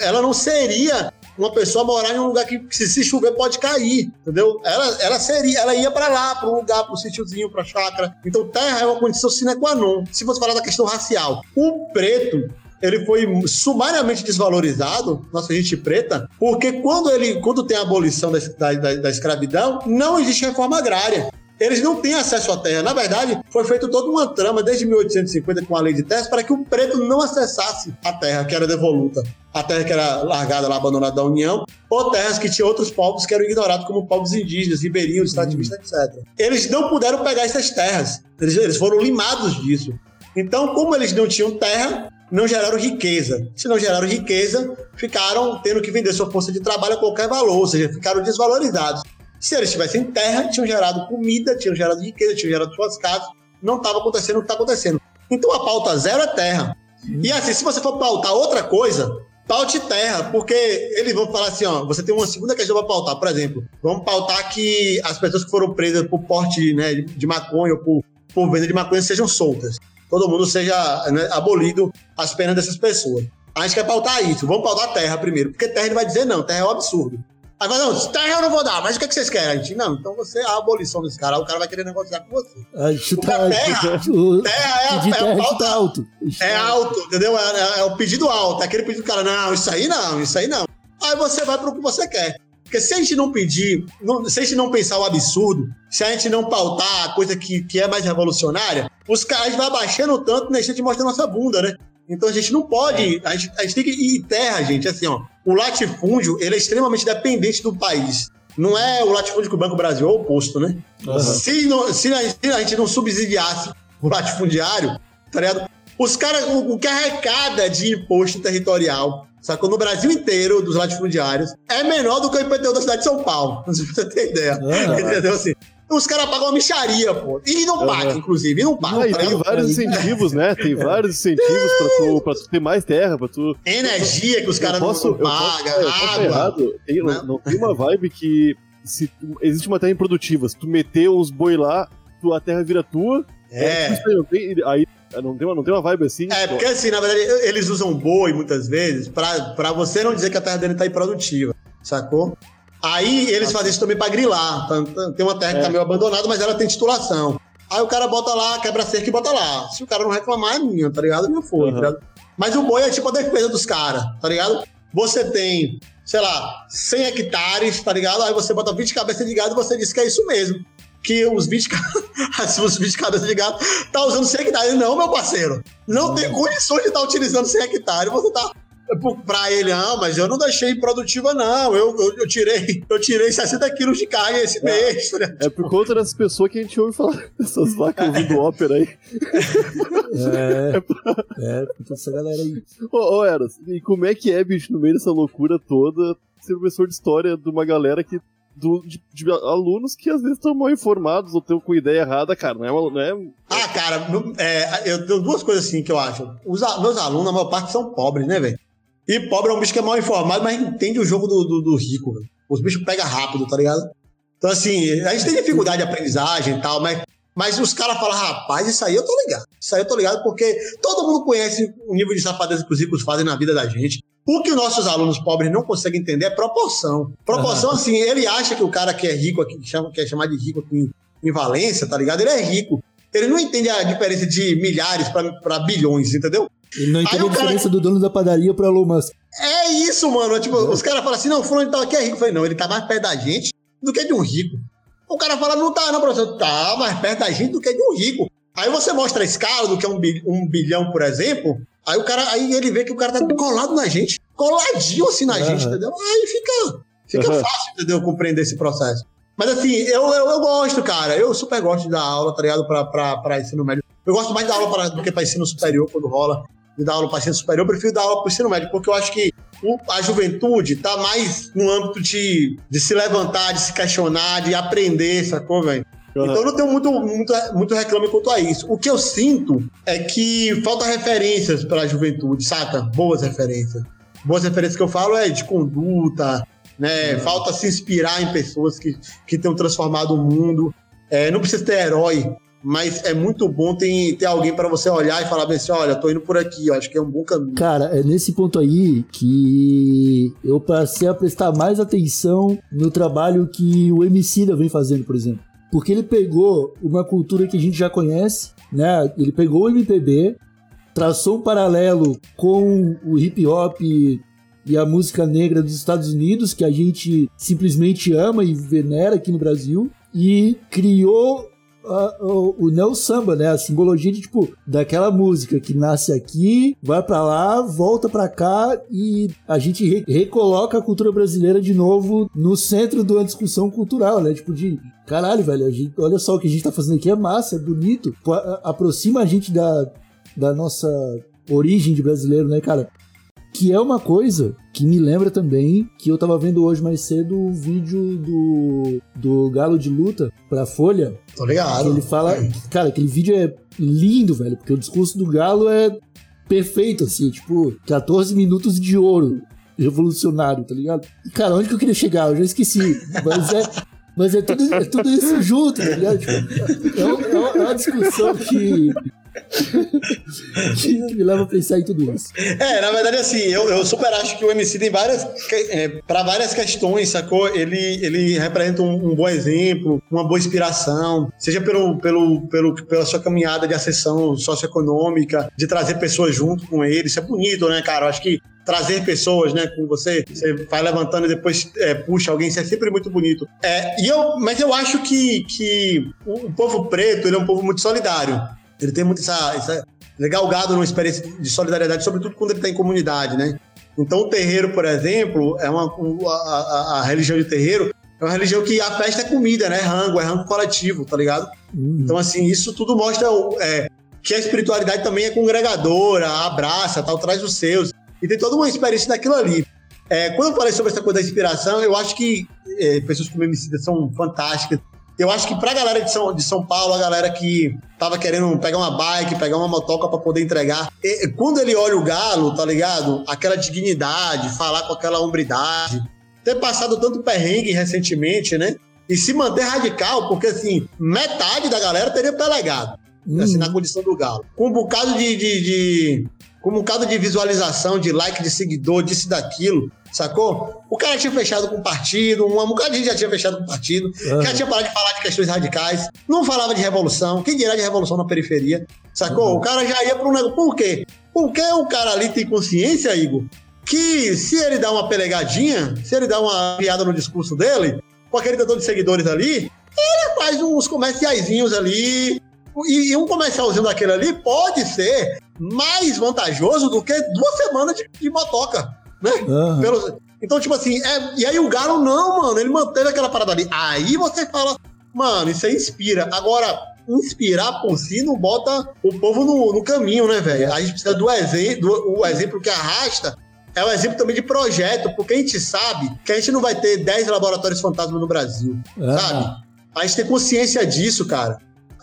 ela não seria uma pessoa morar em um lugar que se chover pode cair, entendeu? Ela ia para lá, para um lugar, para um sítiozinho, para chácara. Então terra é uma condição sine qua non. Se você falar da questão racial, o preto, ele foi sumariamente desvalorizado, nossa gente preta, porque quando tem a abolição da escravidão, não existe reforma agrária. Eles não têm acesso à terra. Na verdade, foi feita toda uma trama desde 1850 com a lei de terras para que o preto não acessasse a terra que era devoluta, a terra que era largada lá, abandonada da União, ou terras que tinham outros povos que eram ignorados como povos indígenas, ribeirinhos, extrativistas, etc. Eles não puderam pegar essas terras. Eles foram limados disso. Então, como eles não tinham terra, não geraram riqueza. Se não geraram riqueza, ficaram tendo que vender sua força de trabalho a qualquer valor, ou seja, ficaram desvalorizados. Se eles tivessem terra, tinham gerado comida, tinham gerado riqueza, tinham gerado suas casas. Não estava acontecendo o que está acontecendo. Então a pauta zero é terra. E assim, se você for pautar outra coisa, paute terra, porque eles vão falar assim, ó, você tem uma segunda questão para pautar. Por exemplo, vamos pautar que as pessoas que foram presas por porte, né, de maconha ou por venda de maconha sejam soltas. Todo mundo seja, né, abolido as penas dessas pessoas. A gente quer pautar isso. Vamos pautar terra primeiro, porque terra ele vai dizer não, terra é um absurdo. Aí fala, não, terra eu não vou dar, mas o que vocês querem? A gente, não, então você, a abolição desse cara, o cara vai querer negociar com você. A gente tá, terra é o pauta alto. É alto, entendeu? É o pedido alto, é aquele pedido do cara, não, isso aí não. Aí você vai pro que você quer. Porque se a gente não pedir, se a gente não pensar o absurdo, se a gente não pautar a coisa que é mais revolucionária, os caras vão abaixando tanto, né, a gente mostra a nossa bunda, né? Então a gente não pode, a gente tem que ir terra, gente, assim, ó. O latifúndio, ele é extremamente dependente do país. Não é o latifúndio que o Banco Brasil, é o oposto, né? Uhum. Se a gente não subsidiasse o latifundiário, tá ligado? Os caras, o que arrecada de imposto territorial, sacou? No Brasil inteiro, dos latifundiários, é menor do que o IPTU da cidade de São Paulo. Não sei se você tem ideia. Uhum. Entendeu assim? Os caras pagam uma micharia, pô. E não paga, inclusive. E não paga. Ah, tem vários incentivos, né? Tem vários incentivos pra tu ter mais terra, pra tu... Energia que os caras não pagam, água. Errado. Não tem uma vibe que... existe uma terra improdutiva. Se tu meter uns boi lá, a terra vira tua. É. Aí não tem uma vibe assim. É, porque assim, na verdade, eles usam boi, muitas vezes, pra você não dizer que a terra dele tá improdutiva. Sacou? Aí eles fazem isso também pra grilar. Tem uma terra que tá meio abandonada, mas ela tem titulação. Aí o cara bota lá, quebra a cerca e bota lá. Se o cara não reclamar, é minha, tá ligado? Minha foi, tá ligado? Mas o boi é tipo a defesa dos caras, tá ligado? Você tem, sei lá, 100 hectares, tá ligado? Aí você bota 20 cabeças de gado e você diz que é isso mesmo. Que os 20 cabeças de gato tá usando 100 hectares. Não, meu parceiro. Não tem condições de estar utilizando 100 hectares. Você tá... Pra ele, não, mas eu não deixei produtiva, não. Eu tirei 60 quilos de carga esse mês. Né? É por conta dessas pessoas que a gente ouve falar. Essas vacas ouvindo ópera aí. Porque essa galera aí. Ô, Eras, e como é que é, bicho, no meio dessa loucura toda, ser professor de história de uma galera que... De alunos que às vezes estão mal informados ou estão com ideia errada, cara, não é? Ah, cara, eu tenho duas coisas assim que eu acho. Meus alunos, a maior parte, são pobres, né, velho? E pobre é um bicho que é mal informado, mas entende o jogo do rico, velho. Os bichos pegam rápido, tá ligado? Então, assim, a gente tem dificuldade de aprendizagem e tal, mas os caras falam, rapaz, isso aí eu tô ligado, porque todo mundo conhece o nível de safadeza que os ricos fazem na vida da gente. O que os nossos alunos pobres não conseguem entender é proporção. Proporção, assim, ele acha que o cara que é rico aqui, que é chamado de rico aqui em Valência, tá ligado? Ele é rico. Ele não entende a diferença de milhares pra bilhões, entendeu? Ele não entende a diferença do dono da padaria pra Lumas. É isso, mano. Tipo, os caras falam assim, não, fulano tá aqui é rico. Eu falei, não, ele tá mais perto da gente do que de um rico. O cara fala, não tá, não, professor. Tá mais perto da gente do que de um rico. Aí você mostra a escala do que é um bilhão, por exemplo... Aí o cara, aí ele vê que o cara tá colado na gente, coladinho assim na gente, entendeu? Aí fica fácil, entendeu? Compreender esse processo. Mas assim, eu gosto, cara. Eu super gosto de dar aula, tá ligado? Pra ensino médio. Eu gosto mais de dar aula do que pra ensino superior, quando rola. De dar aula pra ensino superior, eu prefiro dar aula pro ensino médio, porque eu acho que a juventude tá mais no âmbito de se levantar, de se questionar, de aprender, sacou, velho? Então eu não tenho muito reclame quanto a isso. O que eu sinto é que falta referências para a juventude, saca? Boas referências. Boas referências que eu falo é de conduta, né? Falta se inspirar em pessoas que tenham transformado o mundo. É, não precisa ter herói, mas é muito bom ter alguém para você olhar e falar bem assim, olha, tô indo por aqui, eu acho que é um bom caminho. Cara, é nesse ponto aí que eu passei a prestar mais atenção no trabalho que o Emicida vem fazendo, por exemplo. Porque ele pegou uma cultura que a gente já conhece, né? Ele pegou o MPB, traçou um paralelo com o hip hop e a música negra dos Estados Unidos, que a gente simplesmente ama e venera aqui no Brasil, e criou o neo samba, né? A simbologia de, tipo, daquela música que nasce aqui, vai pra lá, volta pra cá e a gente recoloca a cultura brasileira de novo no centro de uma discussão cultural, né? Tipo, de caralho, velho, olha só o que a gente tá fazendo aqui, é massa, é bonito, aproxima a gente da nossa origem de brasileiro, né, cara? Que é uma coisa que me lembra também, que eu tava vendo hoje mais cedo o vídeo do Galo de Luta pra Folha. Tô ligado. Ele fala, cara, aquele vídeo é lindo, velho, porque o discurso do Galo é perfeito, assim, tipo, 14 minutos de ouro, revolucionário, tá ligado? E, cara, onde que eu queria chegar? Eu já esqueci, mas é tudo isso junto, tá ligado? Tipo, é uma discussão que me leva a pensar em tudo isso. Na verdade, assim, eu super acho que o MC tem para várias questões, sacou? Ele representa um bom exemplo, uma boa inspiração, seja pela sua caminhada de ascensão socioeconômica, de trazer pessoas junto com ele. Isso é bonito, né, cara? Eu acho que trazer pessoas, né, com você vai levantando e depois puxa alguém, isso é sempre muito bonito. Mas eu acho que o povo preto, ele é um povo muito solidário. Ele tem muito essa galgado numa experiência de solidariedade, sobretudo quando ele está em comunidade, né? Então o terreiro, por exemplo, é a religião de terreiro é uma religião que a festa é comida, né? É rango coletivo, tá ligado? Então, assim, isso tudo mostra que a espiritualidade também é congregadora, abraça, tal, traz os seus. E tem toda uma experiência daquilo ali. Quando eu falei sobre essa coisa da inspiração, eu acho que pessoas como Emicida são fantásticas. Eu acho que pra galera de São Paulo, a galera que tava querendo pegar uma bike, pegar uma motoca pra poder entregar, e, quando ele olha o Galo, tá ligado? Aquela dignidade, falar com aquela hombridade, ter passado tanto perrengue recentemente, né? E se manter radical, porque assim, metade da galera teria pelegado, assim, na condição do Galo. Com um bocado de visualização, de like, de seguidor, disso, daquilo, sacou? O cara tinha fechado com o partido, um bocado de gente já tinha fechado com o partido, já tinha parado de falar de questões radicais, não falava de revolução, quem dirá de revolução na periferia, sacou? O cara já ia para um negócio. Por quê? Porque o cara ali tem consciência, Igor, que se ele dá uma pelegadinha, se ele dá uma piada no discurso dele, com aquele tanto de seguidores ali, ele faz uns comerciaizinhos ali, e um comercialzinho daquele ali pode ser mais vantajoso do que 2 semanas de motoca, né? Então, tipo assim, e aí o Galo não, mano, ele manteve aquela parada ali. Aí você fala, mano, isso aí inspira. Agora, inspirar por si não bota o povo no caminho, né, velho? A gente precisa do exemplo, o exemplo que arrasta. É um exemplo também de projeto, porque a gente sabe que a gente não vai ter 10 laboratórios fantasma no Brasil, sabe? A gente tem consciência disso, cara.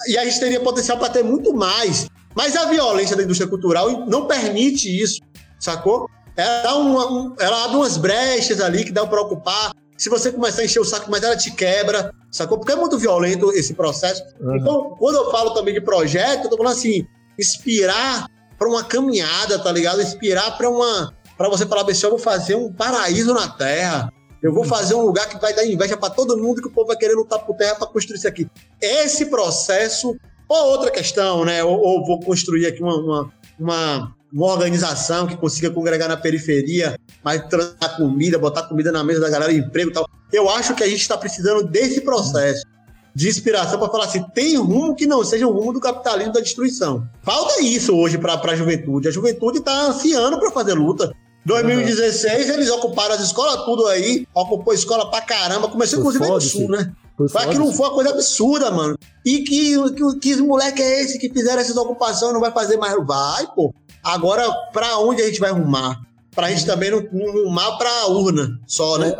E a gente teria potencial para ter muito mais. Mas a violência da indústria cultural não permite isso, sacou? Ela abre umas brechas ali que dá para ocupar. Se você começar a encher o saco, mas ela te quebra, sacou? Porque é muito violento esse processo. Então, quando eu falo também de projeto, eu tô falando assim, inspirar para uma caminhada, tá ligado? Inspirar para uma... Pra você falar, pessoal, eu vou fazer um paraíso na terra. Eu vou fazer um lugar que vai dar inveja pra todo mundo, que o povo vai querer lutar por terra pra construir isso aqui. Esse processo, ou outra questão, né? Ou vou construir aqui uma organização que consiga congregar na periferia, mas tratar comida, botar comida na mesa da galera, emprego e tal. Eu acho que a gente tá precisando desse processo de inspiração pra falar assim, tem rumo que não seja o rumo do capitalismo, da destruição. Falta isso hoje pra juventude. A juventude tá ansiando pra fazer luta. 2016, eles ocuparam as escolas tudo aí, ocupou escola pra caramba, começou inclusive no Sul, né? Pra que não for uma coisa absurda, mano. E que moleque é esse que fizeram essas ocupações, não vai fazer mais? Vai, pô. Agora, pra onde a gente vai rumar? Pra gente também não rumar pra urna só, né?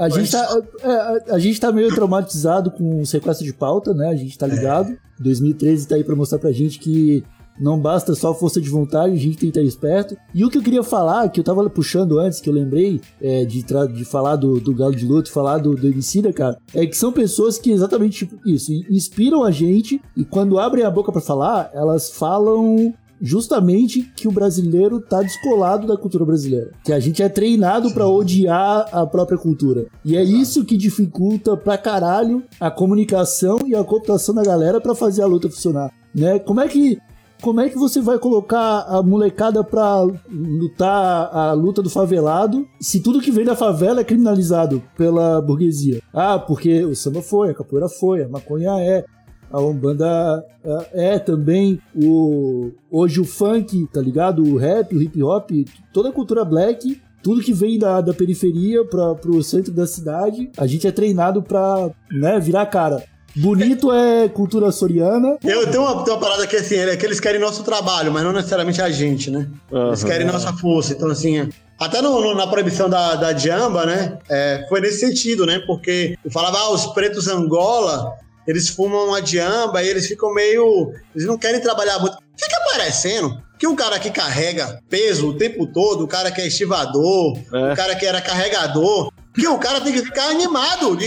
A gente tá meio traumatizado com o sequestro de pauta, né? A gente tá ligado. 2013 tá aí pra mostrar pra gente que não basta só força de vontade, a gente tem que estar esperto. E o que eu queria falar, que eu tava puxando antes, que eu lembrei de falar do Galo de Luta, falar do Emicida, cara, é que são pessoas que exatamente tipo isso, inspiram a gente, e quando abrem a boca pra falar, elas falam justamente que o brasileiro tá descolado da cultura brasileira, que a gente é treinado pra odiar a própria cultura, e é isso que dificulta pra caralho a comunicação e a cooptação da galera pra fazer a luta funcionar, né? Como é que você vai colocar a molecada pra lutar a luta do favelado se tudo que vem da favela é criminalizado pela burguesia? Ah, porque o samba foi, a capoeira foi, a maconha é, a umbanda é também, hoje o funk, tá ligado? O rap, o hip hop, toda a cultura black, tudo que vem da periferia pro centro da cidade, a gente é treinado pra, né, virar a cara. Bonito é cultura soriana. Eu tenho uma parada que assim, é que eles querem nosso trabalho, mas não necessariamente a gente, né? Eles querem nossa força. Então, assim, até na proibição da Djamba, né? Foi nesse sentido, né? Porque eu falava, os pretos Angola, eles fumam a Djamba e eles ficam meio... Eles não querem trabalhar muito. Fica parecendo que um cara que carrega peso o tempo todo, o cara que é estivador, o cara que era carregador... Que o cara tem que ficar animado.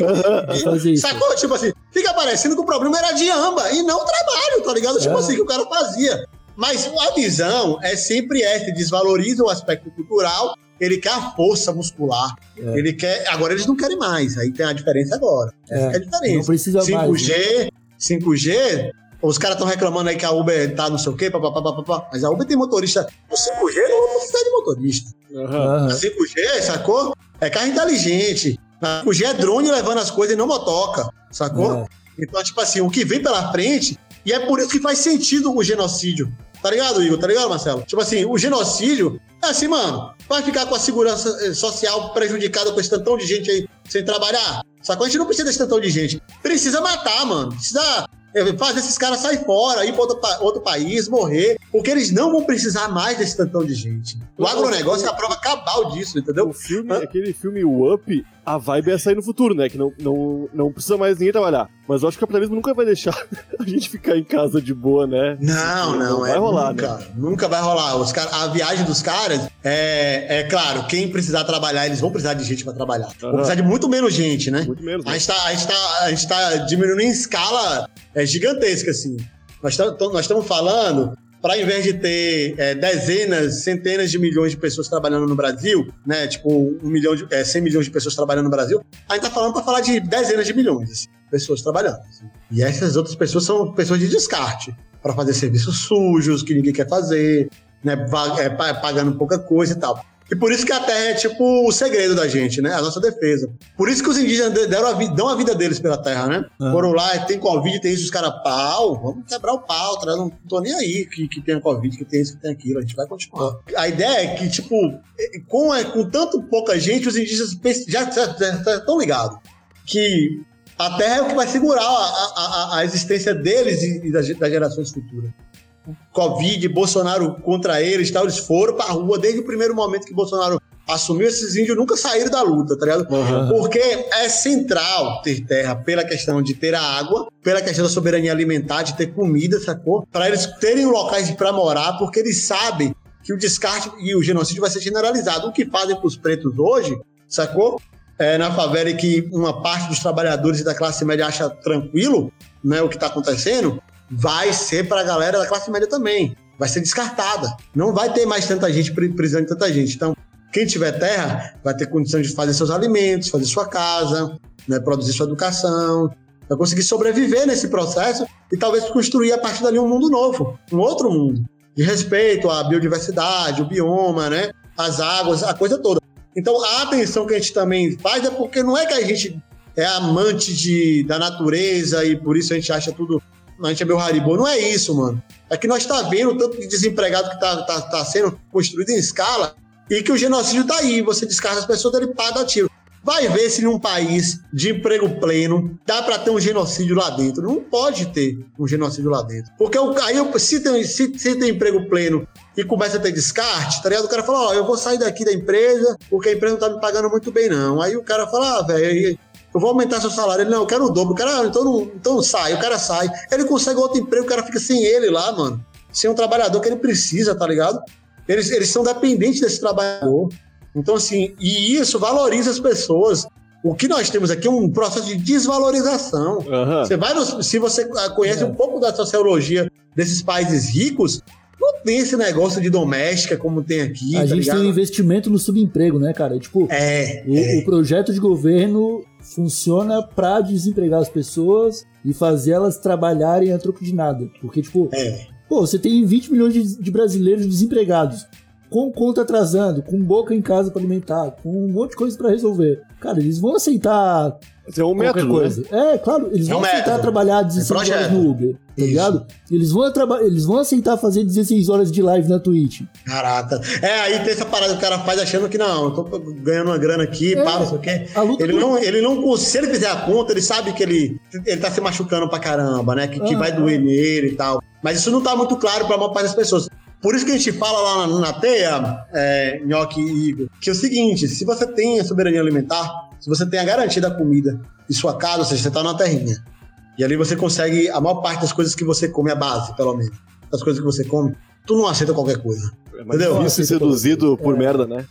Sacou? Tipo assim, fica parecendo que o problema era de amba e não o trabalho, tá ligado? Tipo assim, que o cara fazia. Mas a visão é sempre essa, desvaloriza o aspecto cultural, ele quer a força muscular, ele quer... Agora eles não querem mais, aí tem a diferença agora. É a diferença. Não precisa 5G, os caras estão reclamando aí que a Uber tá não sei o quê, papapá, mas a Uber tem motorista. O 5G não precisa de motorista. A 5G, sacou? É carro inteligente. A 5G é drone levando as coisas e não motoca, sacou? Então, tipo assim, o que vem pela frente, e é por isso que faz sentido o genocídio. Tá ligado, Igor? Tá ligado, Marcelo? Tipo assim, o genocídio é assim, mano, vai ficar com a segurança social prejudicada com esse tantão de gente aí sem trabalhar, sacou? A gente não precisa desse tantão de gente. Precisa matar, mano. Precisa Fazer esses caras sair fora, ir para outro país, morrer, porque eles não vão precisar mais desse tantão de gente. O agronegócio é a prova cabal disso, entendeu? Aquele filme O Up, a vibe é sair no futuro, né? Que não precisa mais ninguém trabalhar. Mas eu acho que o capitalismo nunca vai deixar a gente ficar em casa de boa, né? Não vai rolar, nunca, né? Nunca vai rolar. A viagem dos caras é claro, quem precisar trabalhar, eles vão precisar de gente para trabalhar. Vão precisar de muito menos gente, né? Muito menos. A gente tá diminuindo em escala gigantesca, assim. Nós estamos falando, para ao invés de ter dezenas, centenas de milhões de pessoas trabalhando no Brasil, né? Tipo, 100 milhões de pessoas trabalhando no Brasil, a gente tá falando para falar de dezenas de milhões, assim, pessoas trabalhando. Assim. E essas outras pessoas são pessoas de descarte, para fazer serviços sujos, que ninguém quer fazer, né? Pagando pouca coisa e tal. E por isso que a terra é tipo o segredo da gente, né? A nossa defesa. Por isso que os indígenas dão a vida deles pela terra, né? Foram lá, tem Covid, tem isso, os caras, pau, vamos quebrar o pau, não tô nem aí que tem a Covid, que tem isso, que tem aquilo, a gente vai continuar. A ideia é que, tipo, com tanto pouca gente, os indígenas já estão ligados que a terra é o que vai segurar a existência deles e das gerações futuras. Covid, Bolsonaro contra eles, tal, eles foram pra rua desde o primeiro momento que Bolsonaro assumiu, esses índios nunca saíram da luta, tá ligado? Uhum. Porque é central ter terra pela questão de ter a água, pela questão da soberania alimentar, de ter comida, sacou? Pra eles terem locais pra morar, porque eles sabem que o descarte e o genocídio vai ser generalizado. O que fazem pros pretos hoje, sacou? Na favela, e que uma parte dos trabalhadores e da classe média acha tranquilo, né, o que tá acontecendo, vai ser para a galera da classe média também. Vai ser descartada. Não vai ter mais tanta gente prisão de tanta gente. Então, quem tiver terra vai ter condição de fazer seus alimentos, fazer sua casa, né, produzir sua educação, vai conseguir sobreviver nesse processo e talvez construir a partir dali um mundo novo, um outro mundo, de respeito à biodiversidade, o bioma, né, as águas, a coisa toda. Então, a atenção que a gente também faz é porque não é que a gente é amante da natureza e por isso a gente acha tudo... A gente é meu Haribo. Não é isso, mano. É que nós tá vendo o tanto de desempregado que tá sendo construído em escala e que o genocídio tá aí. Você descarta as pessoas, ele paga o tiro. Vai ver se num país de emprego pleno dá pra ter um genocídio lá dentro. Não pode ter um genocídio lá dentro. Porque aí, se tem emprego pleno e começa a ter descarte, tá ligado? O cara fala, eu vou sair daqui da empresa porque a empresa não tá me pagando muito bem, não. Aí o cara fala, velho... Eu vou aumentar seu salário. Ele, não, eu quero o dobro. O cara, então sai. O cara sai. Ele consegue outro emprego, o cara fica sem ele lá, mano. Sem um trabalhador que ele precisa, tá ligado? Eles são dependentes desse trabalhador. Então, assim, e isso valoriza as pessoas. O que nós temos aqui é um processo de desvalorização. Uhum. Se você conhece um pouco da sociologia desses países ricos, não tem esse negócio de doméstica como tem aqui. A gente tem um investimento no subemprego, né, cara? Tipo, o projeto de governo funciona pra desempregar as pessoas e fazer elas trabalharem a troco de nada. Porque, tipo, você tem 20 milhões de brasileiros desempregados, com conta atrasando, com boca em casa pra alimentar, com um monte de coisa pra resolver. Cara, eles vão aceitar... É um método, coisa. Né? Claro, eles vão aceitar trabalhar 16 horas no Uber, tá ligado? Eles vão aceitar fazer 16 horas de live na Twitch. Caraca. Aí tem essa parada que o cara faz achando que não, eu tô ganhando uma grana aqui, não sei o quê. Se ele fizer a conta, ele sabe que ele tá se machucando pra caramba, né? Que vai doer nele e tal. Mas isso não tá muito claro pra maior parte das pessoas. Por isso que a gente fala lá na Teia, Nhoque e Igor, que é o seguinte, se você tem a soberania alimentar, se você tem a garantia da comida e sua casa, ou seja, você está numa terrinha. E ali você consegue a maior parte das coisas que você come, a base, pelo menos. Das coisas que você come, tu não aceita qualquer coisa. Entendeu? Isso é seduzido por merda, né?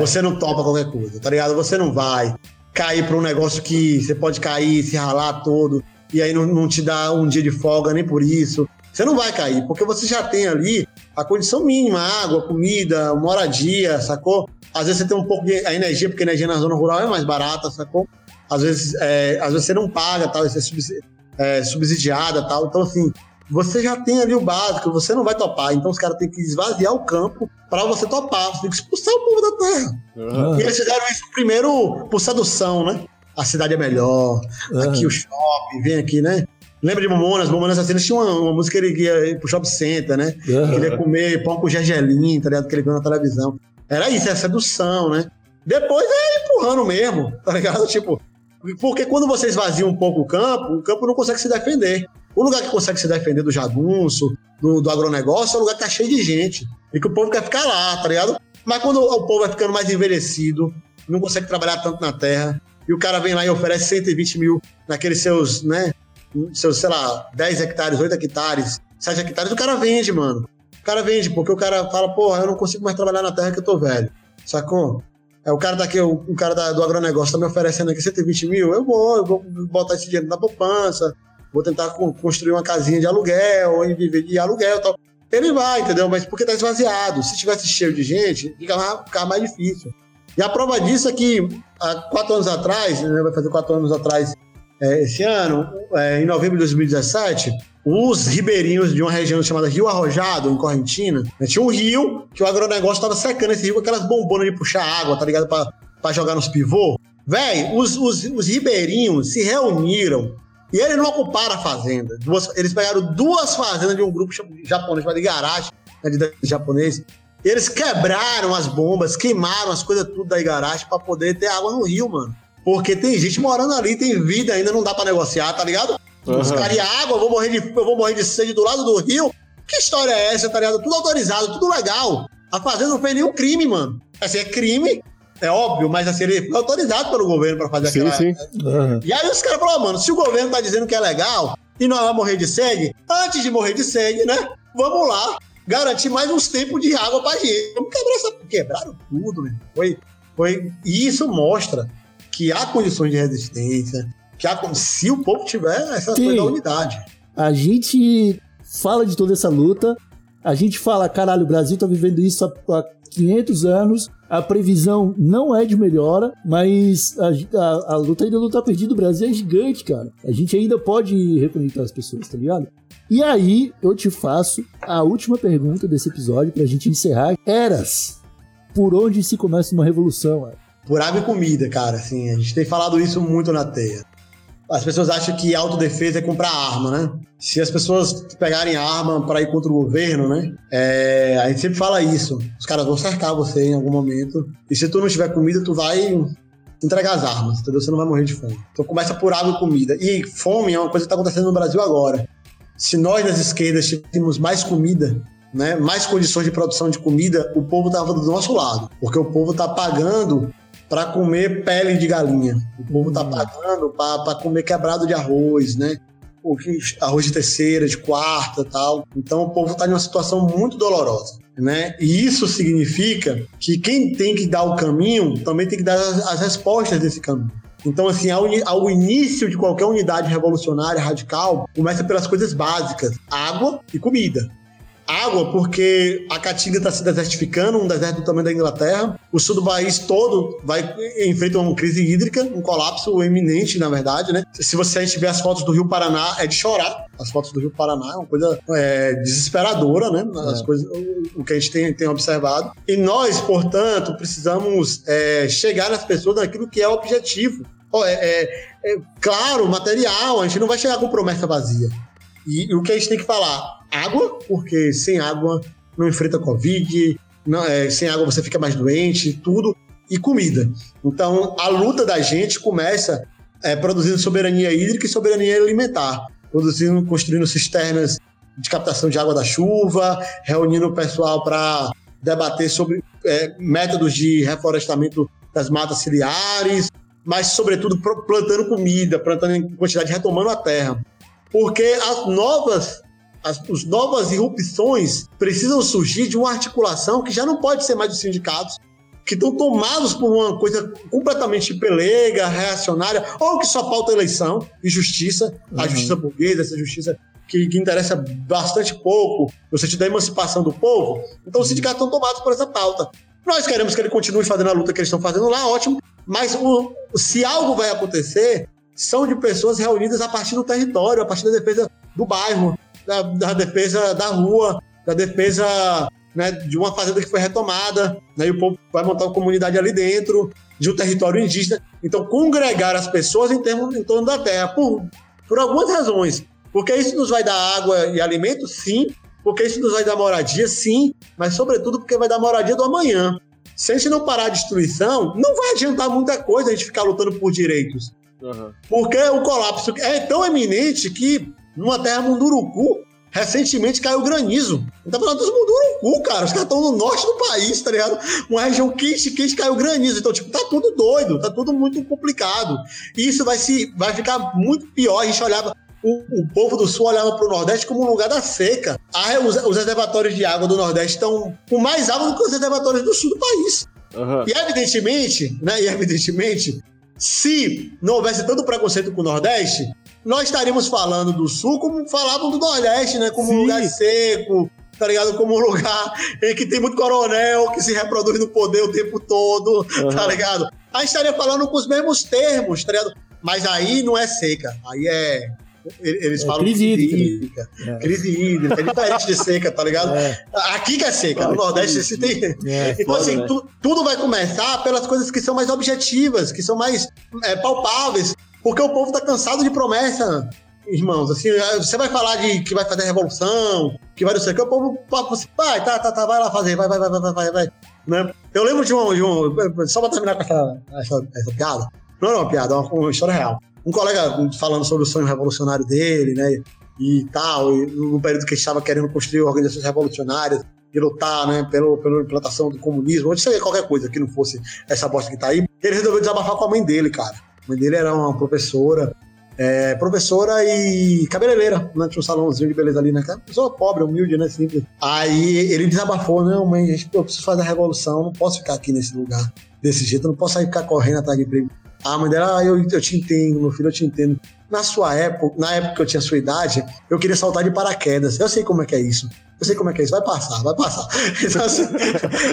Você não topa qualquer coisa, tá ligado? Você não vai cair para um negócio que você pode cair, se ralar todo, e aí não te dá um dia de folga nem por isso. Você não vai cair, porque você já tem ali a condição mínima, água, comida, moradia, sacou? Às vezes você tem um pouco de energia, porque a energia na zona rural é mais barata, sacou? Às vezes você não paga, tal, você é subsidiada, tal. Então, assim, você já tem ali o básico, você não vai topar. Então, os caras têm que esvaziar o campo pra você topar. Você tem que expulsar o povo da terra. E eles fizeram isso primeiro por sedução, né? A cidade é melhor, aqui o shopping, vem aqui, né? Lembra de Mamonas Assassinas? Tinha uma música que ele ia pro shopping center, né? Ele ia comer pão com gergelim, tá ligado? Que ele viu na televisão. Era isso, é sedução, né? Depois é empurrando mesmo, tá ligado? Tipo, porque quando você esvazia um pouco o campo não consegue se defender. O lugar que consegue se defender do jagunço, do agronegócio, é um lugar que tá cheio de gente. E que o povo quer ficar lá, tá ligado? Mas quando o povo vai ficando mais envelhecido, não consegue trabalhar tanto na terra, e o cara vem lá e oferece 120 mil naqueles seus, né? Seus, sei lá, 10 hectares, 8 hectares, 7 hectares, o cara vende, mano. O cara vende, porque o cara fala, porra, eu não consigo mais trabalhar na terra que eu tô velho. Sacou? É, o cara daqui, o cara do agronegócio tá me oferecendo aqui 120 mil, eu vou botar esse dinheiro na poupança, vou tentar construir uma casinha de aluguel, e viver de aluguel e tal. Ele vai, entendeu? Mas porque tá esvaziado. Se tivesse cheio de gente, ficava mais difícil. E a prova disso é que há 4 anos atrás, vai fazer 4 anos atrás, esse ano, em novembro de 2017, os ribeirinhos de uma região chamada Rio Arrojado, em Correntina, tinha um rio que o agronegócio tava secando esse rio com aquelas bombonas de puxar água, tá ligado? Pra jogar nos pivôs. Véi, os ribeirinhos se reuniram e eles não ocuparam a fazenda. Eles pegaram 2 fazendas de um grupo japonês, chamado Igarashi, né, de japonês. Eles quebraram as bombas, queimaram as coisas tudo da Igarashi pra poder ter água no rio, mano. Porque tem gente morando ali, tem vida ainda, não dá pra negociar, tá ligado? Uhum. Os caras, água, eu vou morrer de sede do lado do rio. Que história é essa, tá ligado? Tudo autorizado, tudo legal. A fazenda não fez nenhum crime, mano. Assim, é crime, é óbvio, mas assim, ele foi autorizado pelo governo pra fazer aquela... Sim, sim. Uhum. E aí os caras falaram, mano, se o governo tá dizendo que é legal e nós vamos morrer de sede, antes de morrer de sede, né? Vamos lá garantir mais uns tempos de água pra gente. Vamos quebrar essa... Quebraram tudo, meu. Foi... E isso mostra que há condições de resistência, que há, se o povo tiver essa coisa da unidade. A gente fala de toda essa luta, a gente fala, caralho, o Brasil tá vivendo isso há 500 anos, a previsão não é de melhora, mas a luta ainda não tá perdida, o Brasil é gigante, cara. A gente ainda pode reconectar as pessoas, tá ligado? E aí, eu te faço a última pergunta desse episódio pra gente encerrar. Eras, por onde se começa uma revolução, cara? Por água e comida, cara, assim, a gente tem falado isso muito na Teia. As pessoas acham que autodefesa é comprar arma, né? Se as pessoas pegarem arma pra ir contra o governo, né? A gente sempre fala isso. Os caras vão cercar você em algum momento. E se tu não tiver comida, tu vai entregar as armas, entendeu? Você não vai morrer de fome. Então começa por água e comida. E fome é uma coisa que tá acontecendo no Brasil agora. Se nós, das esquerdas, tivermos mais comida, né? Mais condições de produção de comida, o povo tava do nosso lado. Porque o povo tá pagando... para comer pele de galinha. O povo tá pagando para comer quebrado de arroz, né? Arroz de terceira, de quarta e tal. Então o povo tá numa situação muito dolorosa, né? E isso significa que quem tem que dar o caminho também tem que dar as respostas desse caminho. Então, assim, ao início de qualquer unidade revolucionária radical, começa pelas coisas básicas, água e comida. Água, porque a Caatinga está se desertificando, um deserto do tamanho da Inglaterra. O sul do país todo enfrenta uma crise hídrica, um colapso iminente, na verdade, né? Se você tiver as fotos do Rio Paraná, é de chorar. As fotos do Rio Paraná é uma coisa desesperadora, né? As coisas, o que a gente tem observado. E nós, portanto, precisamos chegar nas pessoas naquilo que é o objetivo. Claro, material, a gente não vai chegar com promessa vazia. E o que a gente tem que falar? Água, porque sem água não enfrenta Covid, sem água você fica mais doente, tudo, e comida. Então, a luta da gente começa produzindo soberania hídrica e soberania alimentar, construindo cisternas de captação de água da chuva, reunindo o pessoal para debater sobre métodos de reflorestamento das matas ciliares, mas, sobretudo, plantando comida, plantando em quantidade, retomando a terra. Porque as novas irrupções precisam surgir de uma articulação que já não pode ser mais dos sindicatos, que estão tomados por uma coisa completamente pelega, reacionária, ou que só falta eleição e justiça, a justiça burguesa, essa justiça que interessa bastante pouco, no sentido da emancipação do povo. Então os sindicatos estão tomados por essa pauta. Nós queremos que ele continue fazendo a luta que eles estão fazendo lá, ótimo, mas se algo vai acontecer, são de pessoas reunidas a partir do território, a partir da defesa do bairro, da defesa da rua, da defesa, né, de uma fazenda que foi retomada, né, e o povo vai montar uma comunidade ali dentro, de um território indígena. Então, congregar as pessoas em torno da terra, por algumas razões. Porque isso nos vai dar água e alimento? Sim. Porque isso nos vai dar moradia? Sim. Mas, sobretudo, porque vai dar moradia do amanhã. Se a gente não parar a destruição, não vai adiantar muita coisa a gente ficar lutando por direitos. Porque o colapso é tão eminente que numa terra Munduruku, recentemente caiu granizo. Não tá falando dos Munduruku, cara. Os caras estão no norte do país, tá ligado? Uma região quente, quente, caiu granizo. Então, tipo, tá tudo doido, tá tudo muito complicado. E isso vai ficar muito pior. A gente olhava... O povo do Sul olhava para o Nordeste como um lugar da seca. Os reservatórios de água do Nordeste estão com mais água do que os reservatórios do Sul do país. Uhum. E evidentemente, se não houvesse tanto preconceito com o Nordeste, nós estaríamos falando do Sul como falavam do Nordeste, né? Como um lugar seco, tá ligado? Como um lugar em que tem muito coronel, que se reproduz no poder o tempo todo, tá ligado? A gente estaria falando com os mesmos termos, tá ligado? Mas aí não é seca, aí é... Eles falam crise hídrica, é diferente de seca, tá ligado? É. Aqui que é seca, no Nordeste se tem... então, assim, né? tudo vai começar pelas coisas que são mais objetivas, que são mais palpáveis, porque o povo tá cansado de promessa, irmãos. Assim, você vai falar de que vai fazer revolução, que vai não sei o que, o povo fala assim, vai lá fazer, vai. Né? Eu lembro de um... Só pra terminar com essa piada. Não é uma piada, é uma história real. Um colega falando sobre o sonho revolucionário dele, né, e tal, e no período que ele estava querendo construir organizações revolucionárias e lutar, né, pela implantação do comunismo, ou seja, qualquer coisa que não fosse essa bosta que tá aí, ele resolveu desabafar com a mãe dele, cara. A mãe dele era uma professora e cabeleireira, né, tinha um salãozinho de beleza ali, né, uma pessoa pobre, humilde, né, simples. Aí ele desabafou, não, mãe, eu preciso fazer a revolução, não posso ficar aqui nesse lugar desse jeito, eu não posso sair ficar correndo atrás de emprego. A mãe dela, eu te entendo, meu filho, eu te entendo. Na época que eu tinha a sua idade, eu queria saltar de paraquedas. Eu sei como é que é isso. Vai passar. Então, assim,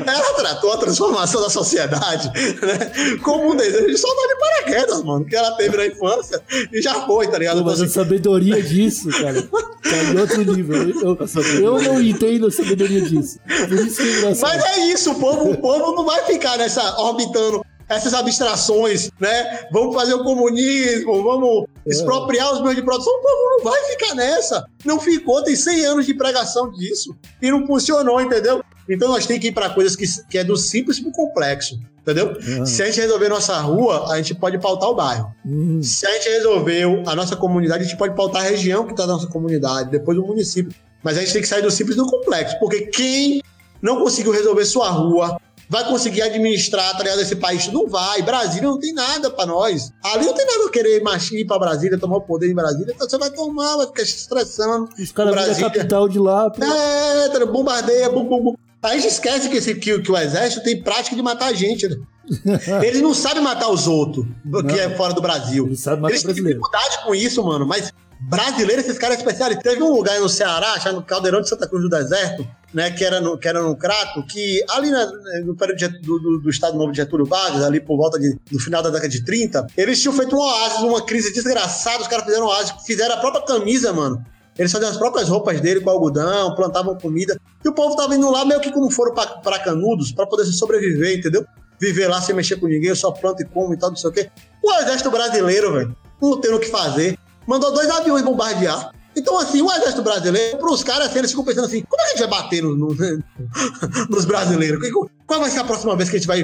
ela tratou a transformação da sociedade, né, como um desejo de soltar de paraquedas, mano, que ela teve na infância e já foi, tá ligado? Mas assim, a sabedoria disso, cara, tá em outro nível. Eu não entendo a sabedoria disso. Isso é engraçado. Mas é isso, o povo não vai ficar nessa orbitando. Essas abstrações, né? Vamos fazer o comunismo, vamos expropriar os meios de produção. O povo não vai ficar nessa. Não ficou, tem 100 anos de pregação disso e não funcionou, entendeu? Então nós temos que ir para coisas que é do simples pro complexo, entendeu? Uhum. Se a gente resolver nossa rua, a gente pode pautar o bairro. Uhum. Se a gente resolver a nossa comunidade, a gente pode pautar a região que está na nossa comunidade, depois o município. Mas a gente tem que sair do simples do complexo, porque quem não conseguiu resolver sua rua... vai conseguir administrar, tá ligado? Esse país não vai. Brasília não tem nada pra nós. Ali não tem nada a querer ir pra Brasília, tomar o poder em Brasília. Então você vai tomar, vai ficar estressando. Os caras vêm da capital de lá. Pô. Bombardeia, bum. Aí a gente esquece que o exército tem prática de matar a gente, né? Eles não sabem matar os outros, que é fora do Brasil. Eles sabem matar eles brasileiro. Têm dificuldade com isso, mano, mas... brasileiro, esses caras especialistas. Teve um lugar no Ceará, no Caldeirão de Santa Cruz do Deserto, né, que era no Crato, que ali no período do Estado Novo de Getúlio Vargas, ali por volta do final da década de 30, eles tinham feito um oásis, uma crise desgraçada, os caras fizeram um oásis, fizeram a própria camisa, mano. Eles faziam as próprias roupas dele com algodão, plantavam comida, e o povo tava indo lá meio que como foram pra Canudos, pra poder sobreviver, entendeu? Viver lá sem mexer com ninguém, eu só planto e como e tal, não sei o quê. O exército brasileiro, velho, não tem o que fazer. Mandou 2 aviões bombardear. Então, assim, o exército brasileiro, para os caras, assim, eles ficam pensando assim, como é que a gente vai bater nos brasileiros? Qual vai ser a próxima vez que a gente vai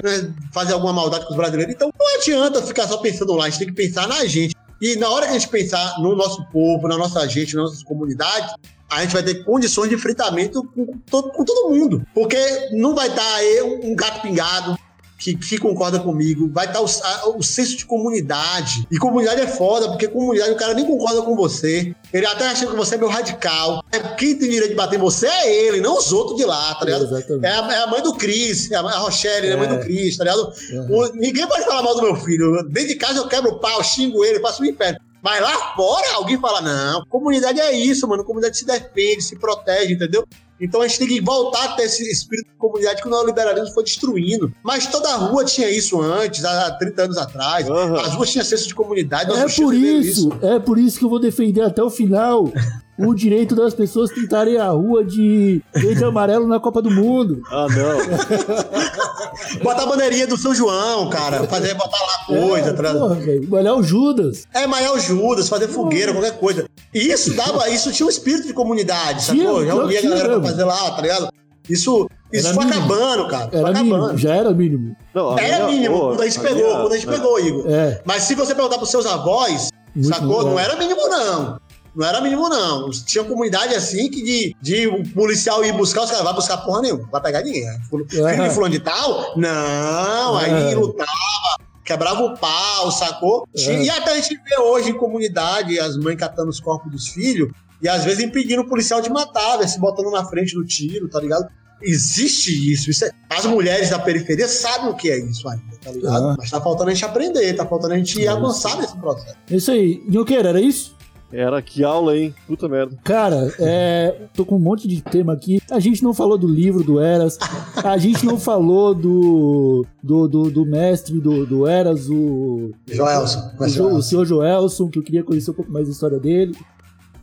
fazer alguma maldade com os brasileiros? Então, não adianta ficar só pensando lá, a gente tem que pensar na gente. E na hora que a gente pensar no nosso povo, na nossa gente, nas nossas comunidades, a gente vai ter condições de enfrentamento com todo mundo. Porque não vai estar aí um gato pingado, que concorda comigo, vai estar o senso de comunidade. E comunidade é foda, porque comunidade o cara nem concorda com você. Ele até acha que você é meu radical. Quem tem direito de bater em você é ele, não os outros de lá, tá ligado? É a mãe do Cris, a Rochelle, é a mãe do Cris, tá ligado? Uhum. Ninguém pode falar mal do meu filho. Dentro de casa eu quebro o pau, xingo ele, faço o inferno. Mas lá fora alguém fala, não, comunidade é isso, mano. Comunidade se defende, se protege, entendeu? Então a gente tem que voltar a ter esse espírito de comunidade que o neoliberalismo foi destruindo. Mas toda a rua tinha isso antes, há 30 anos atrás. Uhum. As ruas tinham senso de comunidade. É por isso que eu vou defender até o final o direito das pessoas pintarem a rua de verde e amarelo na Copa do Mundo. Ah, não. Botar a bandeirinha do São João, cara. Botar lá coisa. Malhar o Judas. Malhar o Judas, fazer fogueira, qualquer coisa. Isso tinha um espírito de comunidade, sacou? Já ouvia a galera pra fazer lá, tá ligado? Isso foi acabando, cara. Já era mínimo. Quando a gente pegou, Igor. Mas se você perguntar pros seus avós, sacou? Não era mínimo, não. Não era mínimo, não. Tinha comunidade assim que de o policial ir buscar, os caras vai buscar porra nenhuma, vai pegar ninguém. Filho de fulano de tal? Não, aí lutava, quebrava o pau, sacou? E até a gente vê hoje em comunidade as mães catando os corpos dos filhos e às vezes impedindo o policial de matar, né? Se botando na frente do tiro, tá ligado? Existe isso é... As mulheres da periferia sabem o que é isso ainda, tá ligado? Mas tá faltando a gente aprender, tá faltando a gente avançar nesse processo. Isso aí. Nhoqueira, era isso? Era, que aula, hein? Puta merda. Cara, tô com um monte de tema aqui. A gente não falou do livro do Eras, a gente não falou do mestre do Eras, o... Joelson. O senhor Joelson, que eu queria conhecer um pouco mais da história dele.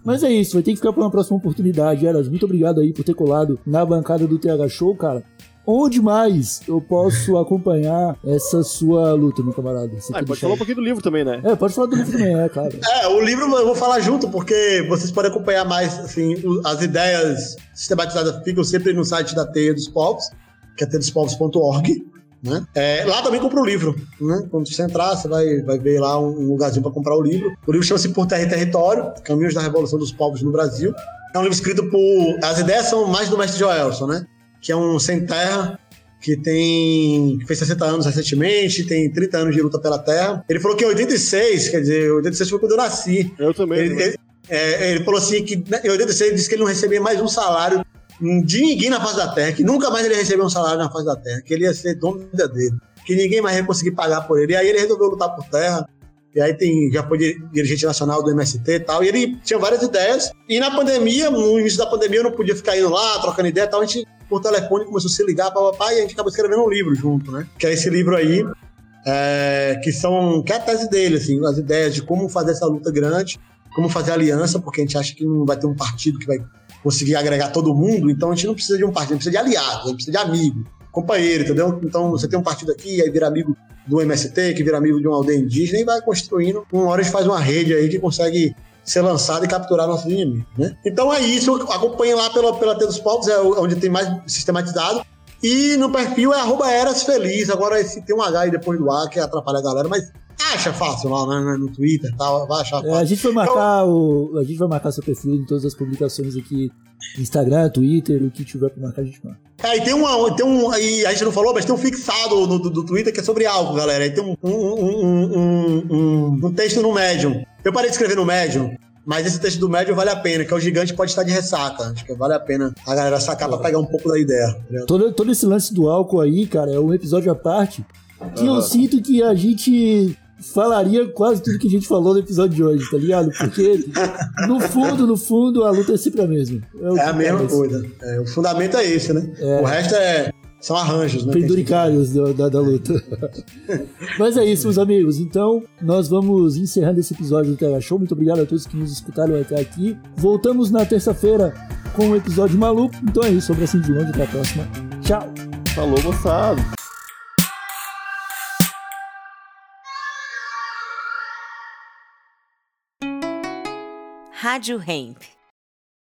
Mas é isso, vai ter que ficar para uma próxima oportunidade. Eras, muito obrigado aí por ter colado na bancada do TH Show, cara. Onde mais eu posso acompanhar essa sua luta, meu camarada? Pode falar um pouquinho do livro também, né? Pode falar do livro também, claro. O livro eu vou falar junto, porque vocês podem acompanhar mais, assim, as ideias sistematizadas ficam sempre no site da Teia dos Povos, que é teiadospovos.org, né? Lá também compra o livro, né? Quando você entrar, você vai ver lá um lugarzinho para comprar o livro. O livro chama-se Por Terra e Território, Caminhos da Revolução dos Povos no Brasil. É um livro escrito por... As ideias são mais do mestre Joelson, né? Que é um sem terra, que fez 60 anos recentemente, tem 30 anos de luta pela terra. Ele falou que em 86, quer dizer, 86 foi quando eu nasci. Eu também. Ele falou assim que em 86 ele disse que ele não recebia mais um salário de ninguém na face da terra, que nunca mais ele recebeu um salário na face da terra, que ele ia ser dono da vida dele, que ninguém mais ia conseguir pagar por ele. E aí ele resolveu lutar por terra. E aí já foi dirigente nacional do MST e tal, e ele tinha várias ideias. E na pandemia, no início da pandemia, eu não podia ficar indo lá, trocando ideia e tal. A gente, por telefone, começou a se ligar, papai, e a gente acabou escrevendo um livro junto, né? Que é esse livro aí, que é a tese dele, assim, as ideias de como fazer essa luta grande, como fazer aliança, porque a gente acha que não vai ter um partido que vai conseguir agregar todo mundo, então a gente não precisa de um partido, a gente precisa de aliados, a gente precisa de amigos, companheiro, entendeu? Então você tem um partido aqui, aí vira amigo do MST, que vira amigo de uma aldeia indígena, e vai construindo. Uma hora a gente faz uma rede aí que consegue ser lançada e capturar nossos inimigos, né? Então é isso, acompanhe lá pela Terra dos Povos, é onde tem mais sistematizado. E no perfil é @erasfeliz, agora esse tem um H aí depois do A, que atrapalha a galera, mas acha fácil lá no Twitter e tal, vai achar fácil. A gente vai marcar seu perfil em todas as publicações aqui, Instagram, Twitter, o que tiver pra marcar a gente marca. E tem um, a gente não falou, mas tem um fixado do Twitter que é sobre álcool, galera. Aí tem um texto no Medium. Eu parei de escrever no Medium, mas esse texto do Medium vale a pena, que é o gigante pode estar de ressaca. Acho que vale a pena a galera sacar pra pegar um pouco da ideia. Todo esse lance do álcool aí, cara, é um episódio à parte que eu sinto que a gente... falaria quase tudo que a gente falou no episódio de hoje, tá ligado? Porque no fundo, a luta é sempre a mesma. É a mesma coisa. O fundamento é esse, né? O resto são arranjos, né? Penduricários da luta. Mas é isso, meus amigos. Então, nós vamos encerrando esse episódio do Tega Show. Muito obrigado a todos que nos escutaram até aqui. Voltamos na terça-feira com um episódio maluco. Então é isso. Abraço de longe. Até a próxima. Tchau. Falou, moçada. Rádio Hemp.